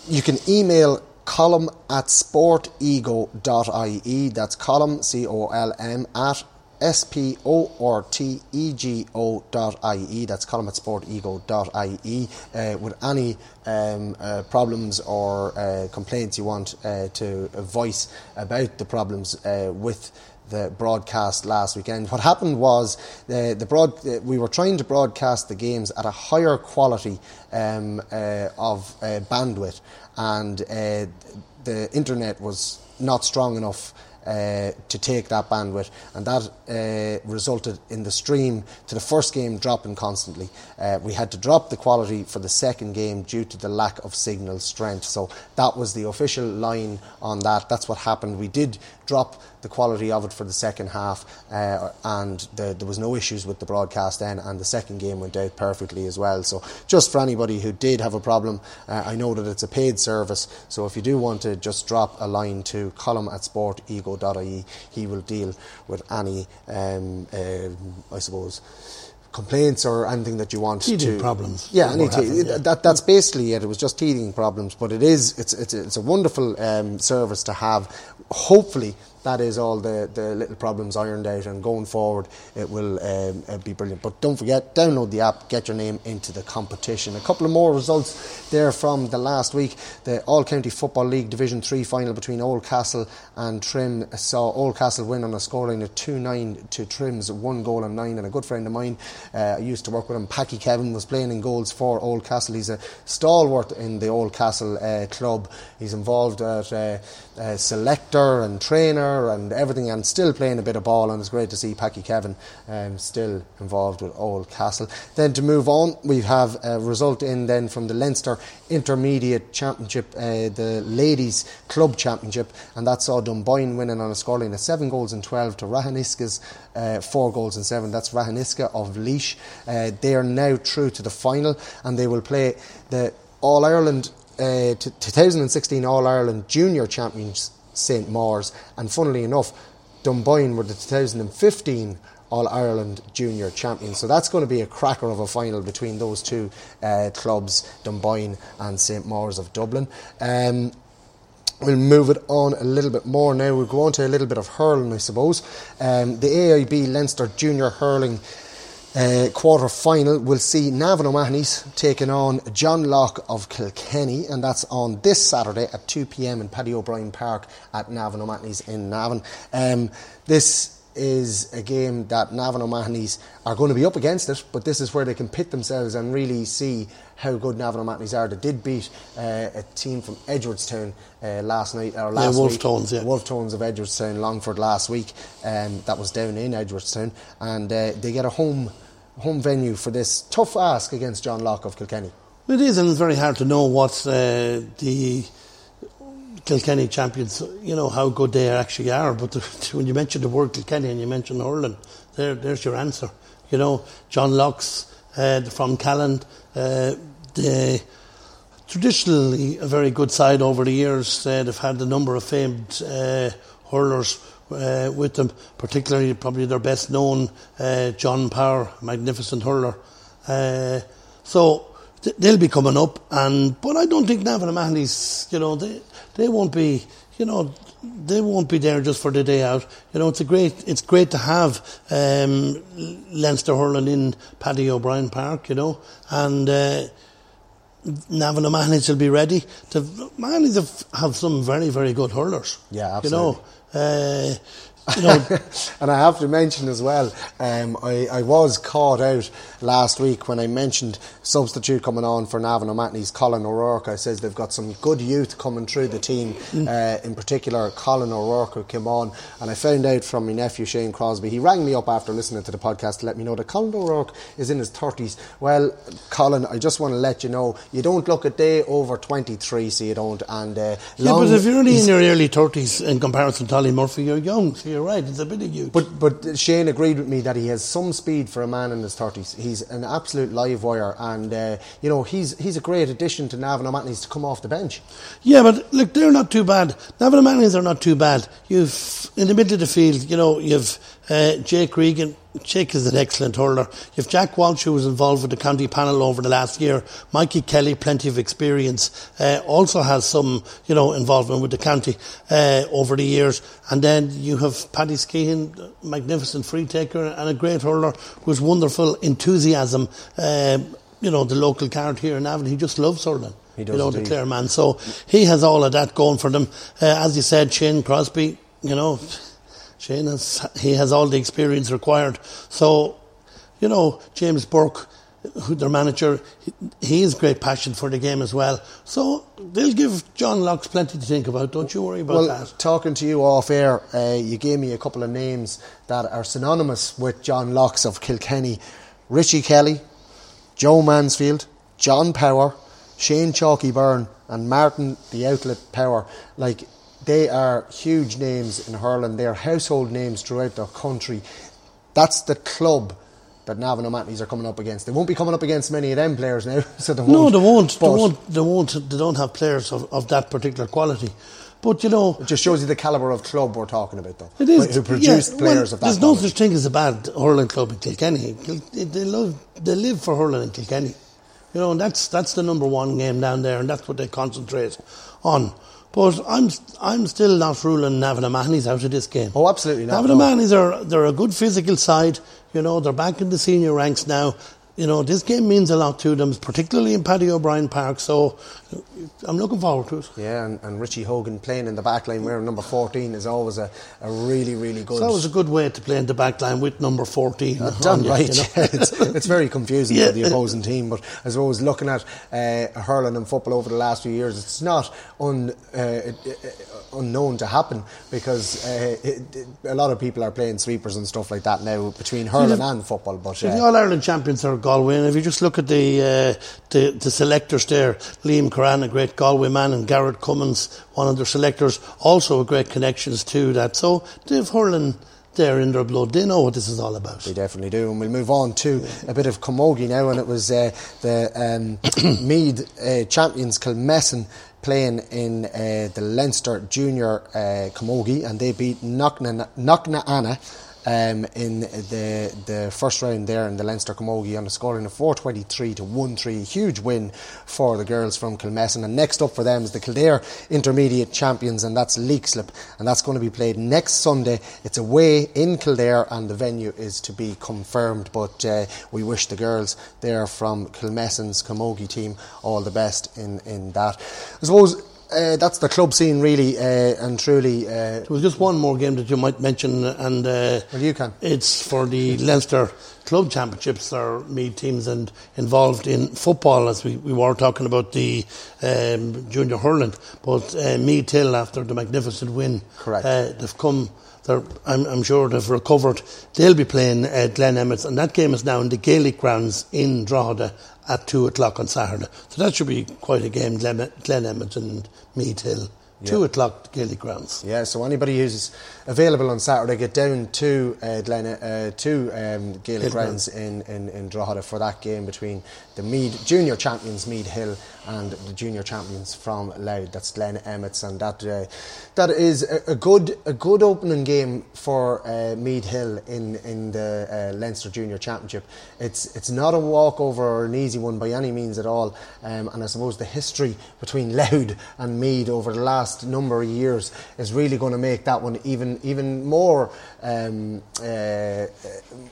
You can email column at sportego.ie. That's column, C O L M, at S P O R T E G O dot I E. That's column at sportego dot I E uh, with any um, uh, problems or uh, complaints you want uh, to voice about the problems uh, with the broadcast last weekend. What happened was uh, the broad uh, we were trying to broadcast the games at a higher quality um, uh, of uh, bandwidth, and uh, the internet was not strong enough uh, to take that bandwidth, and that uh, resulted in the stream to the first game dropping constantly. Uh, we had to drop the quality for the second game due to the lack of signal strength. So that was the official line on that. That's what happened. We did drop the quality of it for the second half, uh, and the, there was no issues with the broadcast then, and the second game went out perfectly as well. So just for anybody who did have a problem, uh, I know that it's a paid service, so if you do want to just drop a line to Colm at sport ego dot I E, he will deal with any um, uh, I suppose complaints or anything that you want. Teething to problems. Yeah, any te- yeah. That, that's basically it. It was just teething problems, but it is it's it's, it's a wonderful um, service to have. Hopefully that is all the, the little problems ironed out, and going forward it will um, be brilliant. But don't forget, download the app, get your name into the competition. A couple of more results there from the last week. The All-County Football League Division three final between Old Castle and Trim saw Old Castle win on a scoreline of two nine to Trim's one goal and nine. And a good friend of mine, uh, I used to work with him, Paddy Kevin, was playing in goals for Old Castle. He's a stalwart in the Old Castle uh, club. He's involved at uh, uh, selector and trainer and everything, and still playing a bit of ball, and it's great to see Paddy Kevin um, still involved with Old Castle. Then to move on, we have a result in then from the Leinster Intermediate Championship, uh, the Ladies Club Championship, and that saw Dunboyne winning on a scoreline of seven goals and twelve to Ratheniska's uh, four goals and seven. That's Ratheniska of Laois. Uh, they are now through to the final, and they will play the All-Ireland uh, t- twenty sixteen All-Ireland Junior Champions Saint Maurs, and funnily enough, Dunboyne were the two thousand fifteen All-Ireland Junior Champions. So that's going to be a cracker of a final between those two uh, clubs, Dunboyne and Saint Maurs of Dublin. Um, We'll move it on a little bit more now. We'll go on to a little bit of hurling, I suppose. Um, the A I B Leinster Junior Hurling Uh, quarter final will see Navan O'Mahony's taking on John Locke of Kilkenny, and that's on this Saturday at two p.m. in Paddy O'Brien Park at Navan O'Mahony's in Navan. Um, this is a game that Navan O'Mahony's are going to be up against it, but this is where they can pit themselves and really see how good Navan O'Mahony's are. They did beat uh, a team from Edgeworthstown uh, last night, or last yeah, Wolf week. Tones, yeah. Wolf Tones of Edgeworthstown, Longford last week. Um, that was down in Edgeworthstown, and uh, they get a home. home venue for this tough ask against John Locke of Kilkenny. It is, and it's very hard to know what uh, the Kilkenny champions, you know, how good they actually are. But the, when you mention the word Kilkenny and you mention hurling, there, there's your answer. You know, John Locke's uh, from Callan, uh, they traditionally a very good side over the years. Uh, they've had a number of famed uh, hurlers Uh, with them, particularly probably their best known uh, John Power, magnificent hurler. Uh, so th- they'll be coming up, and but I don't think Navan O'Mahony's, you know, they they won't be, you know, they won't be there just for the day out. You know, it's a great it's great to have um, Leinster hurling in Paddy O'Brien Park, you know, and uh, Navan O'Mahony's will be ready. The O'Mahony's have, have some very very good hurlers. Yeah, absolutely. You know. Uh, you know. And I have to mention as well, um, I, I was caught out last week when I mentioned substitute coming on for Navan O'Mahony's Colin O'Rourke. I says they've got some good youth coming through the team, uh, in particular Colin O'Rourke, who came on, and I found out from my nephew Shane Crosby. He rang me up after listening to the podcast to let me know that Colin O'Rourke is in his thirties. Well, Colin, I just want to let you know, you don't look a day over twenty-three, so you don't. And uh, yeah, but if you're only in your early thirties in comparison to Ollie Murphy, you're young, so you're right, it's a bit of youth. But, but Shane agreed with me that he has some speed for a man in his thirties. He's an absolute live wire, and And, uh, you know, he's he's a great addition to Navan O'Mahony's to come off the bench. Yeah, but look, they're not too bad. Navan O'Mahony's are not too bad. You've, in the middle of the field, you know, you've uh, Jake Regan. Jake is an excellent hurler. You've Jack Walsh, who was involved with the county panel over the last year. Mikey Kelly, plenty of experience. Uh, also has some, you know, involvement with the county uh, over the years. And then you have Paddy Skehan, magnificent free taker and a great hurler who's wonderful enthusiasm. Uh, You know, the local card here in Navan, he just loves hurling. He does, you know, indeed. The Clare man. So he has all of that going for them. Uh, as you said, Shane Crosby, you know, Shane has, he has all the experience required. So, you know, James Burke, who their manager, he has great passion for the game as well. So they'll give John Locks plenty to think about. Don't you worry about well, that. Well, talking to you off air, uh, you gave me a couple of names that are synonymous with John Locks of Kilkenny. Richie Kelly, Joe Mansfield, John Power, Shane Chalky Byrne and Martin the Outlet Power. Like, they are huge names in hurling. They are household names throughout their country. That's the club that Navan O'Matleys are coming up against. They won't be coming up against many of them players now. So they won't. No, they won't. They won't. They won't. They don't have players of, of that particular quality. But you know, it just shows you the calibre of club we're talking about, though. It is. Who produce yeah, players well, of that. There's quality. No such thing as a bad hurling club in Kilkenny. They love. They live for hurling in Kilkenny. You know, and that's that's the number one game down there, and that's what they concentrate on. But I'm I'm still not ruling Navan O'Matleys out of this game. Oh, absolutely not. Navan O'Matleys are they're a good physical side. You know, they're back in the senior ranks now. You know, this game means a lot to them, particularly in Paddy O'Brien Park. So I'm looking forward to it. Yeah, and, and Richie Hogan playing in the back line wearing number fourteen is always a, a really, really good... It's always a good way to play in the back line with number fourteen. Uh, done you, right. You know? it's, it's very confusing yeah. for the opposing team, but I suppose looking at uh, hurling and football over the last few years, it's not un, uh, unknown to happen because uh, it, it, a lot of people are playing sweepers and stuff like that now between hurling yeah. and football. But uh, the All-Ireland champions are Galway, and if you just look at the uh, the, the selectors there, Liam Curran, a great Galway man, and Garrett Cummins, one of their selectors, also a great connections to that. So they've hurling there in their blood. They know what this is all about. They definitely do. And we'll move on to a bit of camogie now, and it was uh, the um, Mead uh, champions Kilmessan playing in uh, the Leinster Junior uh, camogie, and they beat Knocknaanna Um, in the the first round there in the Leinster Camogie on a scoring of four twenty-three to one three. Huge win for the girls from Kilmessan, and next up for them is the Kildare Intermediate Champions, and that's Leixlip, and that's going to be played next Sunday. It's away in Kildare and the venue is to be confirmed, but uh, we wish the girls there from Kilmessan's Camogie team all the best in, in that. I suppose Uh, that's the club scene, really uh, and truly. Uh, there was just one more game that you might mention, and uh, well, you can. It's for the Leinster Club Championships. There are Meath teams and involved in football, as we, we were talking about the um, junior hurling. But uh, Meath Hill, after the magnificent win, correct, uh, they've come. They're, I'm, I'm sure they've recovered. They'll be playing uh, Glen Emmets, and that game is now in the Gaelic grounds in Drogheda at two o'clock on Saturday. So that should be quite a game, Glen, Glen Emmets and Meath Hill. Yeah. two o'clock, Gaelic grounds. Yeah, so anybody who's available on Saturday, get down to uh, Glen, uh, to um, Gaelic, Gaelic grounds in, in, in Drogheda for that game between the Mead junior champions, Mead Hill, and the junior champions from Loud. That's Glen Emmets, and that uh, that is a, a good a good opening game for uh, Mead Hill in in the uh, Leinster Junior Championship. It's it's not a walkover or an easy one by any means at all, um, and I suppose the history between Loud and Mead over the last number of years is really going to make that one even even more um, uh,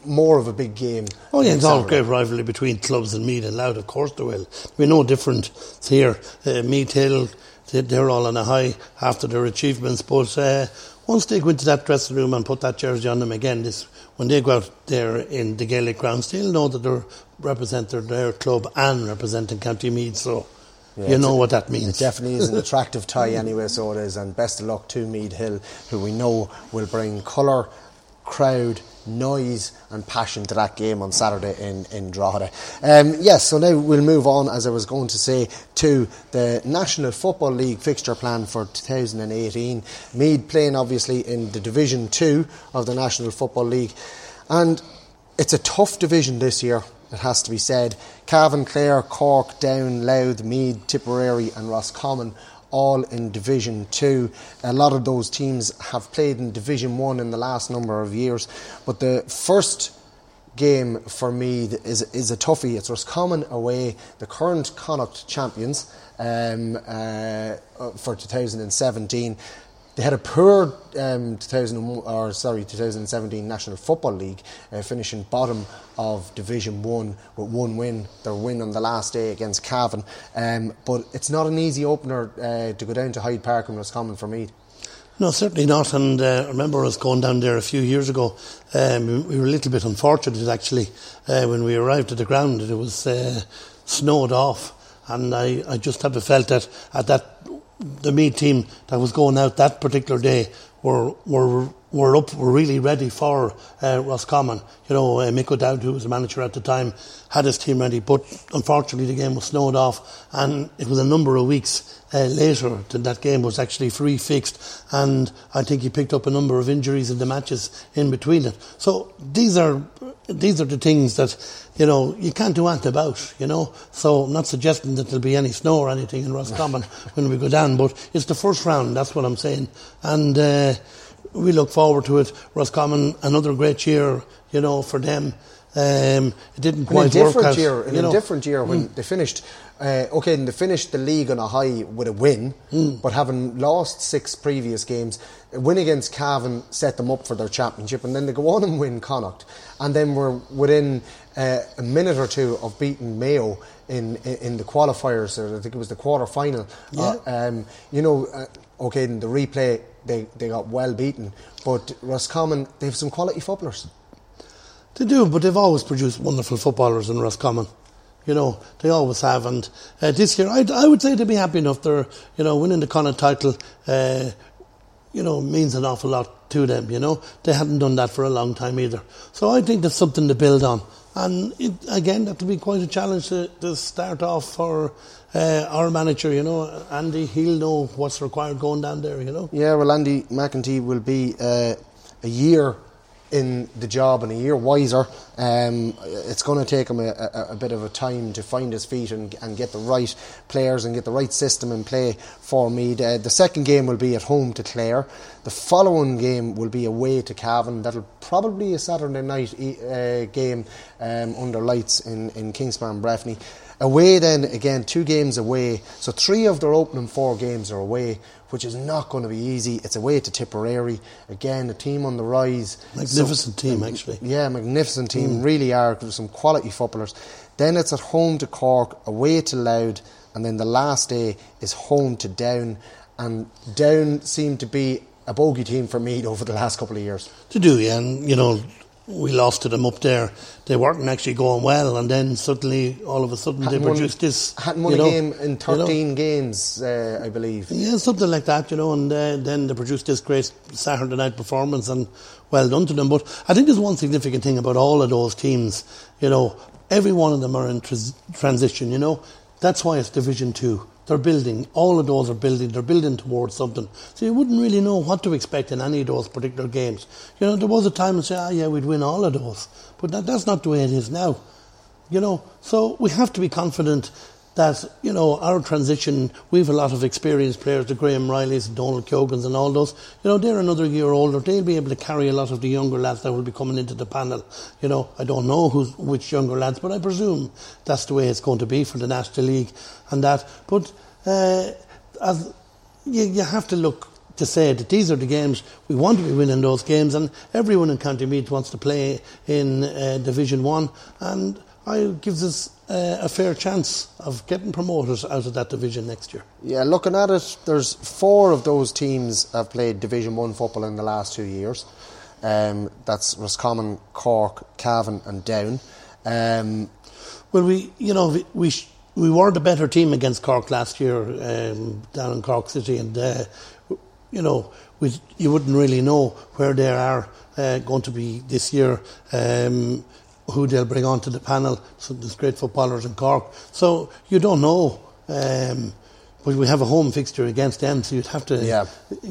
more of a big game. Oh yeah, it's all a great rivalry between clubs and Mead and Loud. Of course there will. We're no different. It's here, uh, Meath Hill, they're all on a high after their achievements, but uh, once they go into that dressing room and put that jersey on them again, this, when they go out there in the Gaelic grounds, they'll know that they're representing their club and representing County Meath, so... Yeah, you know what that means. It definitely is an attractive tie anyway, so it is, and best of luck to Meath Hill, who we know will bring colour, crowd, noise and passion to that game on Saturday in, in Drogheda. Um, yes, so now we'll move on, as I was going to say, to the National Football League fixture plan for two thousand eighteen. Meath playing obviously in the Division two of the National Football League, and it's a tough division this year, it has to be said. Cavan, Clare, Cork, Down, Louth, Meath, Tipperary and Roscommon all in Division two. A lot of those teams have played in Division one in the last number of years, but the first game for me is is a toughie. It's Roscommon away, the current Connacht champions um, uh, for two thousand seventeen. They had a poor um, two thousand or sorry two thousand seventeen National Football League, uh, finishing bottom of Division One with one win. Their win on the last day against Cavan, um, but it's not an easy opener uh, to go down to Hyde Park and Roscommon for Meath. No, certainly not. And uh, I remember us going down there a few years ago. Um, we were a little bit unfortunate, actually, uh, when we arrived at the ground. It was uh, snowed off. And I, I just have felt that at that the Mead team that was going out that particular day were were were up, were really ready for uh, Roscommon. You know, uh, Mick O'Dowd, who was the manager at the time, had his team ready, but unfortunately the game was snowed off, and it was a number of weeks uh, later that that game was actually free fixed, and I think he picked up a number of injuries in the matches in between it. So these are these are the things that, you know, you can't do anything about, you know. So I'm not suggesting that there'll be any snow or anything in Roscommon when we go down, but it's the first round, that's what I'm saying. And uh, we look forward to it. Roscommon, another great year, you know, for them. Um, it didn't quite work out. In a different year when mm. they finished, uh, okay, and they finished the league on a high with a win, mm. but having lost six previous games, a win against Cavan set them up for their championship, and then they go on and win Connacht, and then we're within uh, a minute or two of beating Mayo in in, in the qualifiers, or I think it was the quarter final. Yeah. Uh, um, you know, uh, okay, in the replay. They they got well beaten, but Roscommon, they have some quality footballers. They do, but they've always produced wonderful footballers in Roscommon. You know, they always have, and uh, this year I, I would say they'd be happy enough. They're, you know, winning the Connacht title, uh, you know, means an awful lot to them. You know, they hadn't done that for a long time either, so I think that's something to build on. And it, again, that'll be quite a challenge to, to start off for uh, our manager, you know. Andy, he'll know what's required going down there, you know. Yeah, well, Andy McEntee will be uh, a year in the job and a year wiser. Um, it's going to take him a, a, a bit of a time to find his feet and, and get the right players and get the right system in play for Mead. Uh, the second game will be at home to Clare. The following game will be away to Cavan. That'll probably be a Saturday night uh, game um, under lights in, in Kingspan Breffni. Away then, again, two games away. So three of their opening four games are away, which is not going to be easy. It's away to Tipperary. Again, a team on the rise. Magnificent so, team, actually. Yeah, magnificent team. Mm. Really are some quality footballers. Then it's at home to Cork, away to Louth, and then the last day is home to Down. And Down seemed to be a bogey team for Meath over the last couple of years. To do, yeah. And, you know, we lost to them up there. They weren't actually going well, and then suddenly, all of a sudden, hadn't they produced won, this. Hadn't won you know, a game in thirteen you know, games, uh, I believe. Yeah, something like that, you know, and uh, then they produced this great Saturday night performance, and well done to them. But I think there's one significant thing about all of those teams, you know, every one of them are in tr- transition, you know. That's why it's Division two. They're building. All of those are building. They're building towards something. So you wouldn't really know what to expect in any of those particular games. You know, there was a time and say, ah, yeah, we'd win all of those. But that, that's not the way it is now. You know, so we have to be confident that, you know, our transition, we've a lot of experienced players, the Graham Rileys, Donald Kyogans and all those. You know, they're another year older. They'll be able to carry a lot of the younger lads that will be coming into the panel. You know, I don't know who's, which younger lads, but I presume that's the way it's going to be for the National League and that. But uh, as you, you have to look to say that these are the games we want to be winning those games, and everyone in County Meath wants to play in uh, Division one, and I gives us uh, a fair chance of getting promoted out of that division next year. Yeah, looking at it, there's four of those teams have played Division One football in the last two years. Um, that's Roscommon, Cork, Cavan, and Down. Um, well, we, you know, we we, sh- we were the better team against Cork last year um, down in Cork City, and uh, you know, we you wouldn't really know where they are uh, going to be this year. Um, who they'll bring onto the panel, so there's great footballers in Cork. So you don't know, um, but we have a home fixture against them, so you'd have to yeah.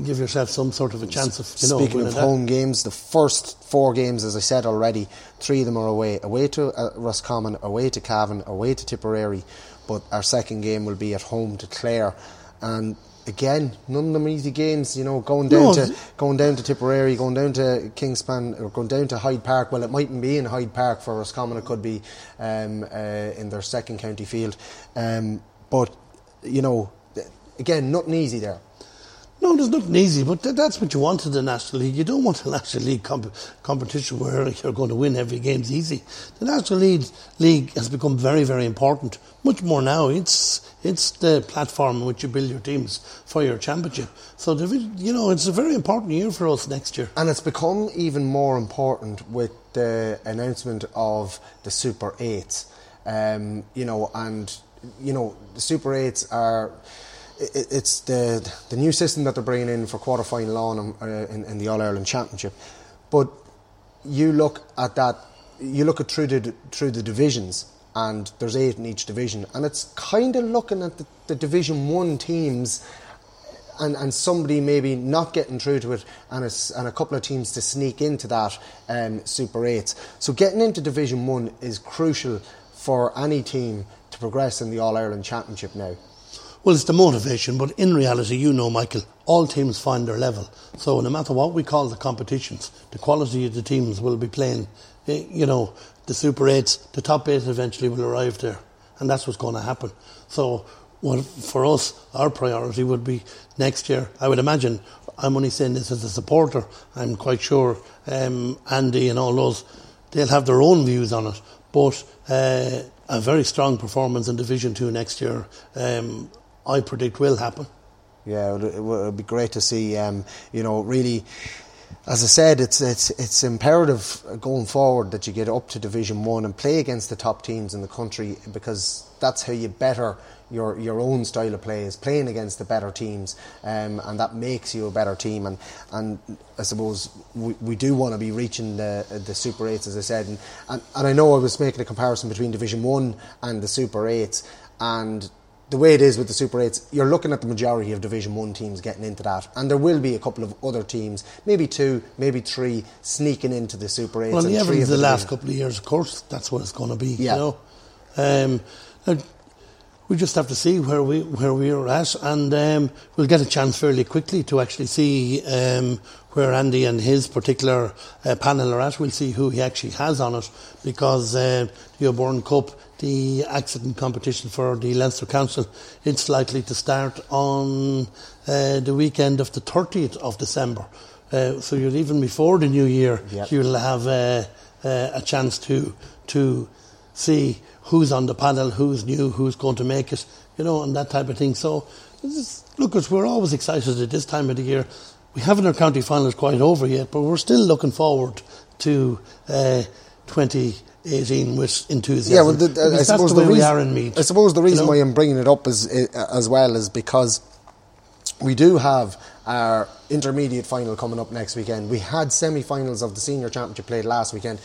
give yourself some sort of a chance of, you know. Speaking of home games, the first four games, as I said already, three of them are away. Away to uh, Roscommon, away to Cavan, away to Tipperary, but our second game will be at home to Clare. And again, none of them easy games, you know, going down no. to going down to Tipperary, going down to Kingspan, or going down to Hyde Park. Well, it mightn't be in Hyde Park for Roscommon, it could be um, uh, in their second county field. Um, but, you know, again, nothing easy there. No, there's nothing easy, but th that's what you want in the National League. You don't want a National League comp competition where you're going to win every game's easy. The National League, League has become very, very important, much more now. It's it's the platform on which you build your teams for your championship. So, you know, it's a very important year for us next year. And it's become even more important with the announcement of the Super eights. Um, you know, and, you know, the Super eights are... It's the the new system that they're bringing in for quarter final on uh, in, in the All Ireland Championship, but you look at that, you look at through the through the divisions, and there's eight in each division, and it's kind of looking at the, the Division One teams, and, and somebody maybe not getting through to it, and it's and a couple of teams to sneak into that um, Super Eight. So getting into Division One is crucial for any team to progress in the All Ireland Championship now. Well, it's the motivation, but in reality, you know, Michael, all teams find their level. So no matter what we call the competitions, the quality of the teams will be playing, you know, the Super eights, the top eight eventually will arrive there. And that's what's going to happen. So well, for us, our priority would be next year. I would imagine, I'm only saying this as a supporter, I'm quite sure um, Andy and all those, they'll have their own views on it. But uh, a very strong performance in Division two next year, um I predict will happen. Yeah, it would be great to see. Um, you know, really, as I said, it's it's it's imperative going forward that you get up to Division One and play against the top teams in the country, because that's how you better your your own style of play, is playing against the better teams, um, and that makes you a better team. And and I suppose we, we do want to be reaching the the Super Eights, as I said. And, and and I know I was making a comparison between Division One and the Super Eights, and the way it is with the Super eights, you're looking at the majority of Division one teams getting into that, and there will be a couple of other teams, maybe two, maybe three, sneaking into the Super eights. Well, and yeah, three the, the last couple of years, of course, that's what it's going to be. Yeah. You know, um, we just have to see where we where we are at, and um, we'll get a chance fairly quickly to actually see um, where Andy and his particular uh, panel are at. We'll see who he actually has on it, because uh, the O'Bourne Cup, the accident competition for the Leinster Council, it's likely to start on uh, the weekend of the thirtieth of December. Uh, so you'll, even before the new year, yep, you'll have uh, uh, a chance to to see who's on the panel, who's new, who's going to make it, you know, and that type of thing. So, look, we're always excited at this time of the year. We haven't our county finals quite over yet, but we're still looking forward to uh, twenty eighteen with enthusiasm. Yeah, well, the, uh, I suppose that's the way the reason, we are in Meath. I suppose the reason you know? why I'm bringing it up is uh, as well is because we do have our intermediate final coming up next weekend. We had semi-finals of the senior championship played last weekend,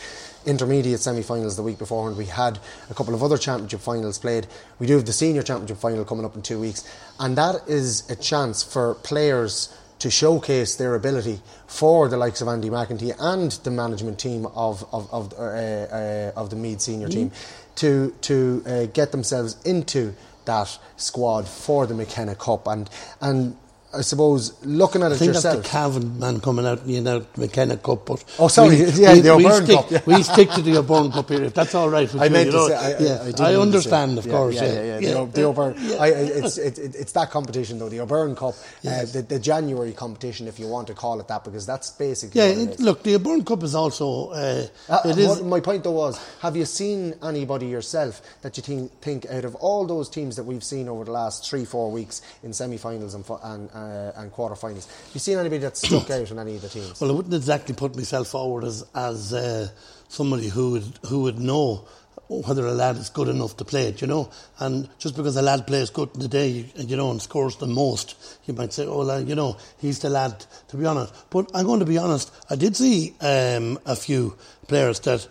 intermediate semi-finals the week before, and we had a couple of other championship finals played. We do have the senior championship final coming up in two weeks, and that is a chance for players to showcase their ability for the likes of Andy McEntee and the management team of of of, uh, uh, of the Mead senior team to to uh, get themselves into that squad for the McKenna Cup. And and I suppose looking at I it think yourself, that's the Cavan man coming out, you know, McKenna Cup. But oh, sorry, we, yeah, we, the O'Bourne Cup. Yeah. We stick to the O'Bourne Cup here. If that's all right with I you, meant you know, to say, I, yeah, I, I, I understand, of yeah, course. Yeah, yeah, yeah. yeah. yeah. The, the O'Bourne. Yeah. I, it's it, it's that competition though, the O'Bourne Cup, yes. uh, the, the January competition, if you want to call it that, because that's basically. Yeah, it, it look, the O'Bourne Cup is also. Uh, uh, it is. My point though was, have you seen anybody yourself that you think, think out of all those teams that we've seen over the last three, four weeks in semi-finals and and. Uh, and quarter-finals. Have you seen anybody that stuck out in any of the teams? Well, I wouldn't exactly put myself forward as as uh, somebody who would, who would know whether a lad is good enough to play it, you know. And just because a lad plays good in the day, you know, and scores the most, you might say, oh, well, you know, he's the lad to be honest. But I'm going to be honest, I did see um, a few players that,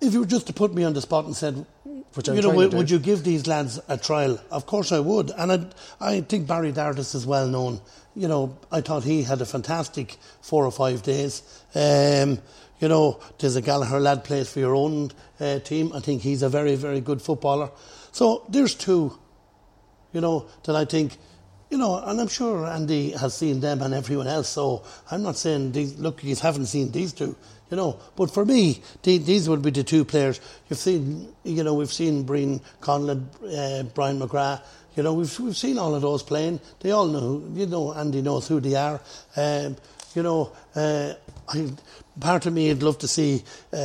if you were just to put me on the spot and said, you know, would, would you give these lads a trial? Of course I would. And I, I think Barry Dardis is well known. You know, I thought he had a fantastic four or five days. Um, you know, there's a Gallagher lad plays for your own uh, team. I think he's a very, very good footballer. So there's two, you know, that I think You know, and I'm sure Andy has seen them and everyone else, so I'm not saying, these, look, you haven't seen these two, you know. But for me, the, these would be the two players. You've seen, you know, we've seen Breen Conlon, uh, Brian McGrath, you know, we've we've seen all of those playing. They all know, you know, Andy knows who they are. Um, you know, uh, I, part of me would love to see, um,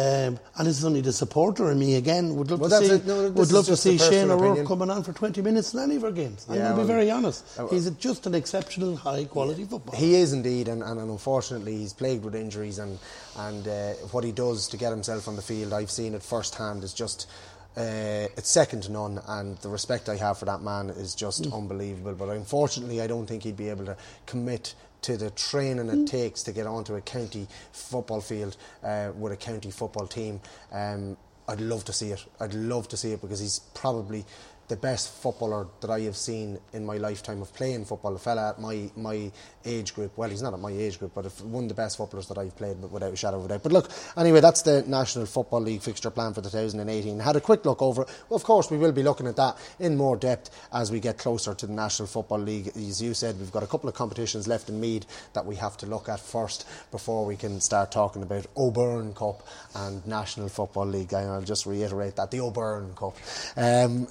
and it's only the supporter in me again, would love well, to see, it, no, would love to see Shane O'Rourke coming on for twenty minutes in any of our games. And yeah, I'll well, be very honest, well, he's just an exceptional, high-quality yeah, footballer. He is indeed, and, and unfortunately he's plagued with injuries, and, and uh, what he does to get himself on the field, I've seen it firsthand, is just... Uh, it's second to none, and the respect I have for that man is just mm. unbelievable. But unfortunately, I don't think he'd be able to commit to the training it mm. takes to get onto a county football field uh, with a county football team. Um, I'd love to see it. I'd love to see it because he's probably the best footballer that I have seen in my lifetime of playing football. A fella at my, my age group, well, he's not at my age group, but one of the best footballers that I've played, without a shadow of a doubt. But look, anyway, that's the National Football League fixture plan for two thousand eighteen. Had a quick look over it. Well, of course, we will be looking at that in more depth as we get closer to the National Football League. As you said, we've got a couple of competitions left in Meath that we have to look at first before we can start talking about O'Byrne Cup and National Football League. And I'll just reiterate that, the O'Byrne Cup. Um...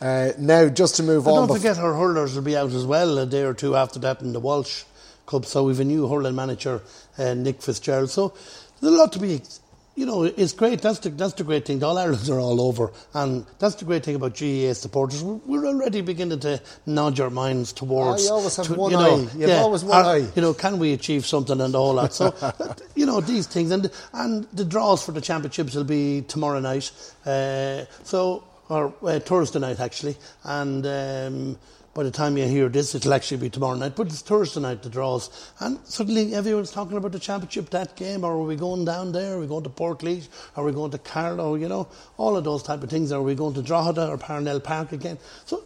Uh, now, just to move and on. Don't forget, our hurlers will be out as well a day or two after that in the Walsh Cup. So we've a new hurling manager, uh, Nick Fitzgerald. So there's a lot to be, you know, it's great. That's the that's the great thing. The All Irelands are all over, and that's the great thing about G A A supporters. We're, we're already beginning to nod our minds towards. Oh, you always have to, one you know, eye. You've yeah, always one are, eye. You know, can we achieve something and all that? So you know, these things and and the draws for the championships will be tomorrow night. Uh, so. Or uh, Thursday night, actually. And um, by the time you hear this, it'll actually be tomorrow night. But it's Thursday night, the draws. And suddenly everyone's talking about the championship, that game. Or are we going down there? Are we going to Portlaoise? Are we going to Carlow? You know, all of those type of things. Are we going to Drogheda or Parnell Park again? So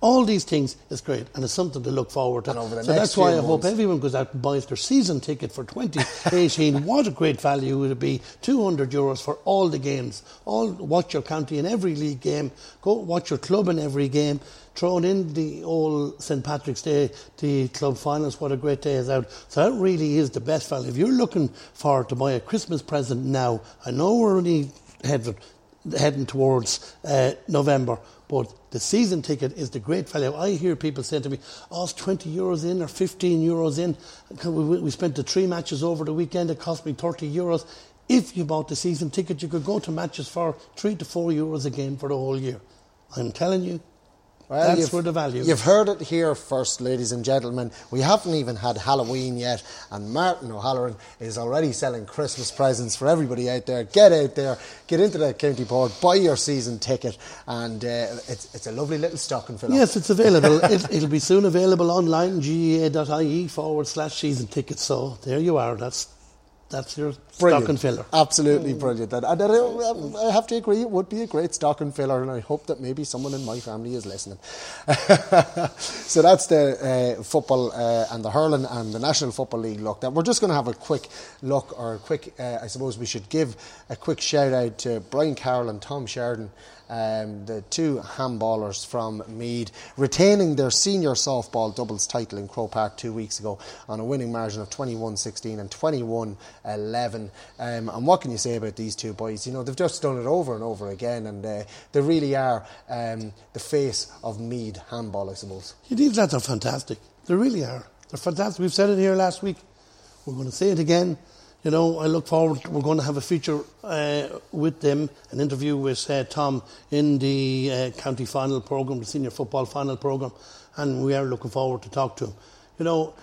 all these things is great. And it's something to look forward to. And over the so next that's why I months. hope everyone goes out and buys their season ticket for twenty eighteen. What a great value it would be. two hundred euros for all the games. All watch your county in every league game. Go watch your club in every game. Thrown in the old Saint Patrick's Day, the club finals. What a great day is out. So that really is the best value. If you're looking for to buy a Christmas present now, I know we're only heading, heading towards uh, November. But the season ticket is the great value. I hear people saying to me, oh, it's twenty euros in or fifteen euros in. We, we spent the three matches over the weekend. It cost me thirty euros. If you bought the season ticket, you could go to matches for three to four euros a game for the whole year. I'm telling you. Well, that's where the value is. You've heard it here first, ladies and gentlemen. We haven't even had Halloween yet, and Martin O'Halloran is already selling Christmas presents for everybody out there. Get out there, get into that county board, buy your season ticket, and uh, it's it's a lovely little stocking filler. Yes, it's available. it, it'll be soon available online, gaa.ie forward slash season ticket. So there you are. That's That's your brilliant. Stock and filler. Absolutely brilliant. And I have to agree, it would be a great stock and filler, and I hope that maybe someone in my family is listening. So that's the uh, football uh, and the hurling and the National Football League look. We're just going to have a quick look, or a quick, uh, I suppose we should give a quick shout out to Brian Carroll and Tom Sheridan. Um, the two handballers from Mead retaining their senior softball doubles title in Croke Park two weeks ago on a winning margin of twenty-one sixteen and twenty-one eleven. Um, and what can you say about these two boys? You know, they've just done it over and over again, and uh, they really are um, the face of Mead handball, I suppose. Yeah, these lads are fantastic. They really are. They're fantastic. We've said it here last week. We're going to say it again. You know, I look forward, we're going to have a feature uh, with them, an interview with uh, Tom in the uh, county final programme, the senior football final programme, and we are looking forward to talk to him. You know,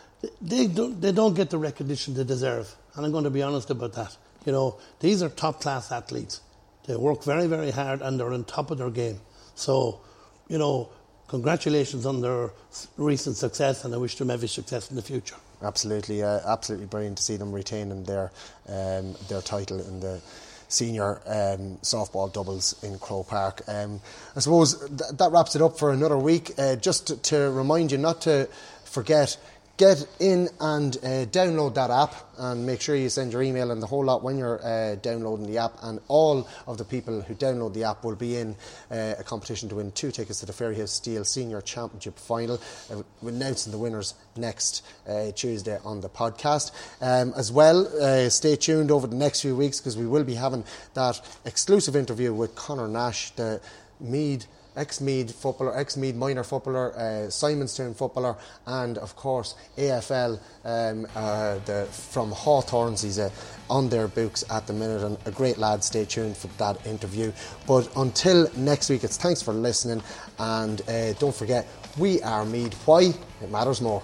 they don't, they don't get the recognition they deserve, and I'm going to be honest about that. You know, these are top-class athletes. They work very, very hard, and they're on top of their game. So, you know, congratulations on their recent success, and I wish them every success in the future. Absolutely, uh, absolutely brilliant to see them retaining their um, their title in the senior um, softball doubles in Croke Park. Um, I suppose th- that wraps it up for another week. Uh, just to, to remind you not to forget get in and uh, download that app and make sure you send your email and the whole lot when you're uh, downloading the app, and all of the people who download the app will be in uh, a competition to win two tickets to the Fairyhouse Steel Senior Championship Final. Uh, we're announcing the winners next uh, Tuesday on the podcast. Um, as well, uh, stay tuned over the next few weeks, because we will be having that exclusive interview with Connor Nash, the Mead ex-Mead footballer, ex-Mead minor footballer, uh, Simonstown footballer, and of course A F L um, uh, the, from Hawthorns. He's uh, on their books at the minute, and a great lad. Stay tuned for that interview. But until next week, it's thanks for listening, and uh, don't forget, we are Mead. Why? It matters more.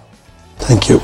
Thank you.